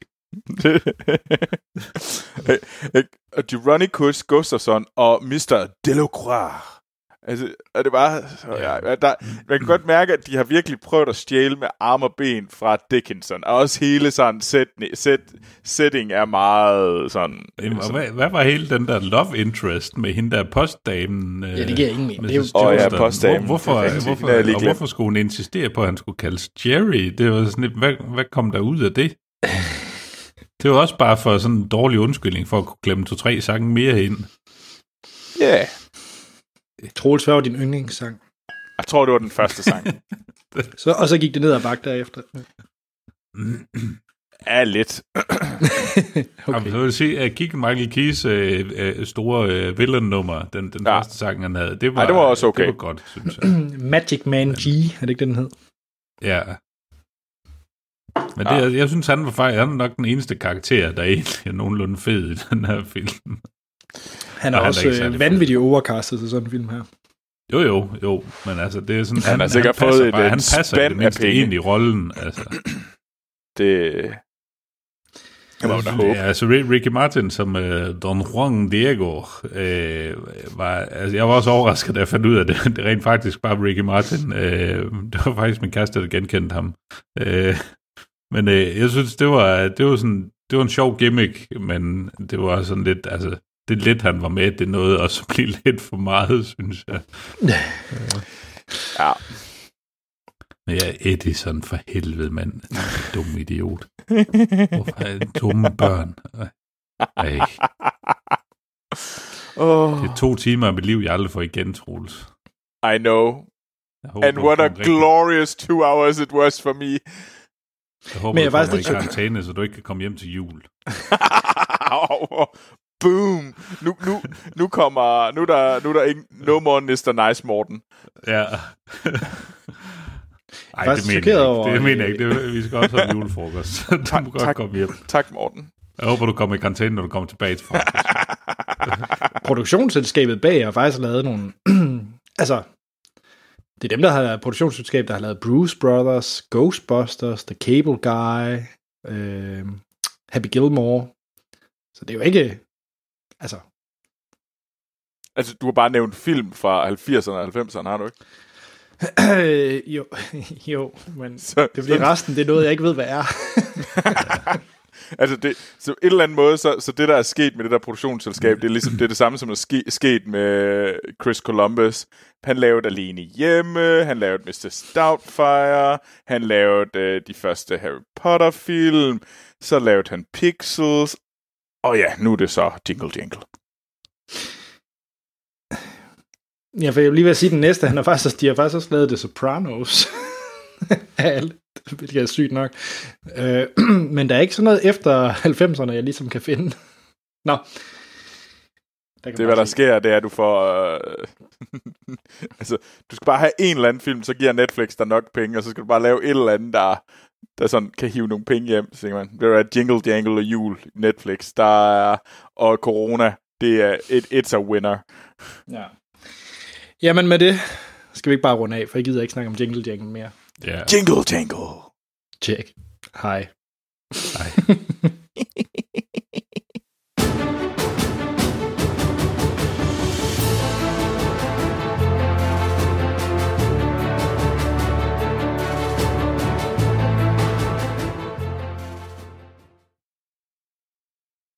Geronicus Gustafsson og mister Delacroix. Altså, og det var... Ja, der, man kan godt mærke, at de har virkelig prøvet at stjæle med arm og ben fra Dickinson. Og også hele sådan set, set, setting er meget sådan... Jamen, sådan. Hvad, hvad var hele den der love interest med hende der postdamen? Ja, det giver ingen mening. Åh oh, ja, postdamen. Hvor, hvorfor, ja, hvorfor, hvorfor, og hvorfor skulle hun insistere på, at han skulle kaldes Jerry? Det var sådan lidt, hvad, hvad kom der ud af det? Det var også bare for sådan en dårlig undskyldning for at kunne klemme to-tre sange mere ind. Ja... Yeah. Troels, hvad var din yndlingssang? Jeg tror, det var den første sang. så, og så gik det ned ad bakke derefter. ja, lidt. okay. Så vil jeg sige, at Keegan Michael Keys øh, øh, store øh, villain-nummer, den, den ja. første sang, han havde, det var, Ej, det var også okay. Det var godt, synes jeg. Magic Man G, er det ikke det, den hed? Ja. Men det, ja. jeg, jeg synes, han var faktisk han var nok den eneste karakter, der egentlig er nogenlunde fed i den her film. Han er og også han er vanvittigt overcastet til sådan en film her. Jo, jo, jo. Men altså, det er sådan... Han, han har sikkert fået et, bare, et han passer spænd af penge. Ind i rollen, altså. det kan man da håbe. Altså Ricky Martin som øh, Don Juan Diego, øh, var, altså, jeg var også overrasket, da jeg fandt ud af det. Det rent faktisk var Ricky Martin. Øh, det var faktisk min kæreste, der genkendte ham. Øh, men øh, jeg synes, det var, det var sådan, det var en sjov gimmick, men det var sådan lidt, altså, det lidt, han var med, det nåede også at blive lidt for meget, synes jeg. Ja. Ja, Edison for helvede, mand. Dum idiot. Hvorfor er det dumme børn? Ej. Oh. Det er to timer af mit liv, jeg aldrig får igen, Troels. I know. Håber, and what a rigtig glorious two hours it was for me. Jeg håber, men jeg du kommer i karantæne, så du ikke kan komme hjem til jul. Boom! Nu, nu, nu kommer... Nu er der, nu der ikke... No more mister Nice Morten. Ja. Ej, det mener, over, det mener jeg ikke. Det mener ikke. Vi skal også have julefrokost. Du tak, må godt tak, komme hjem. Tak, Morten. Jeg håber, du kommer i karantæne, når du kommer tilbage til frokost. Produktionsselskabet bag har faktisk lavet nogle... altså, det er dem, der har lavet produktionsselskabet, der har lavet Bruce Brothers, Ghostbusters, The Cable Guy, øh, Happy Gilmore. Så det er jo ikke... Altså, altså du har bare nævnt film fra halvfjerdserne og halvfemserne, har du ikke? jo, jo, men så, det bliver så, resten, det er noget, jeg ikke ved, hvad er. altså, det, så et eller andet måde, så, så det, der er sket med det der produktionsselskab, det er ligesom det, er det samme, som er ske, sket med Chris Columbus. Han lavede Alene Hjemme, han lavede mister Doubtfire, han lavede øh, de første Harry Potter-film, så lavede han Pixels, og ja, nu er det så Jingle Jangle. Ja, for jeg vil lige ved at sige den næste, han har faktisk, de har faktisk også lavet The Sopranos. Alt, hvilket er sygt nok. Øh, men der er ikke sådan noget efter halvfemserne, jeg ligesom kan finde. Nå. Der kan det, hvad der sker, det er, at du får... Øh, altså, du skal bare have en eller anden film, så giver Netflix der nok penge, og så skal du bare lave et eller andet, der, der sådan kan hive nogle penge hjem. Så man, det er Jingle Jangle og jul, Netflix, der er, og corona, det er et it's a winner. Ja. Jamen med det skal vi ikke bare runde af, for jeg gider ikke snakke om Jingle Jangle mere. Yeah. Jingle Jangle. Check. Hej.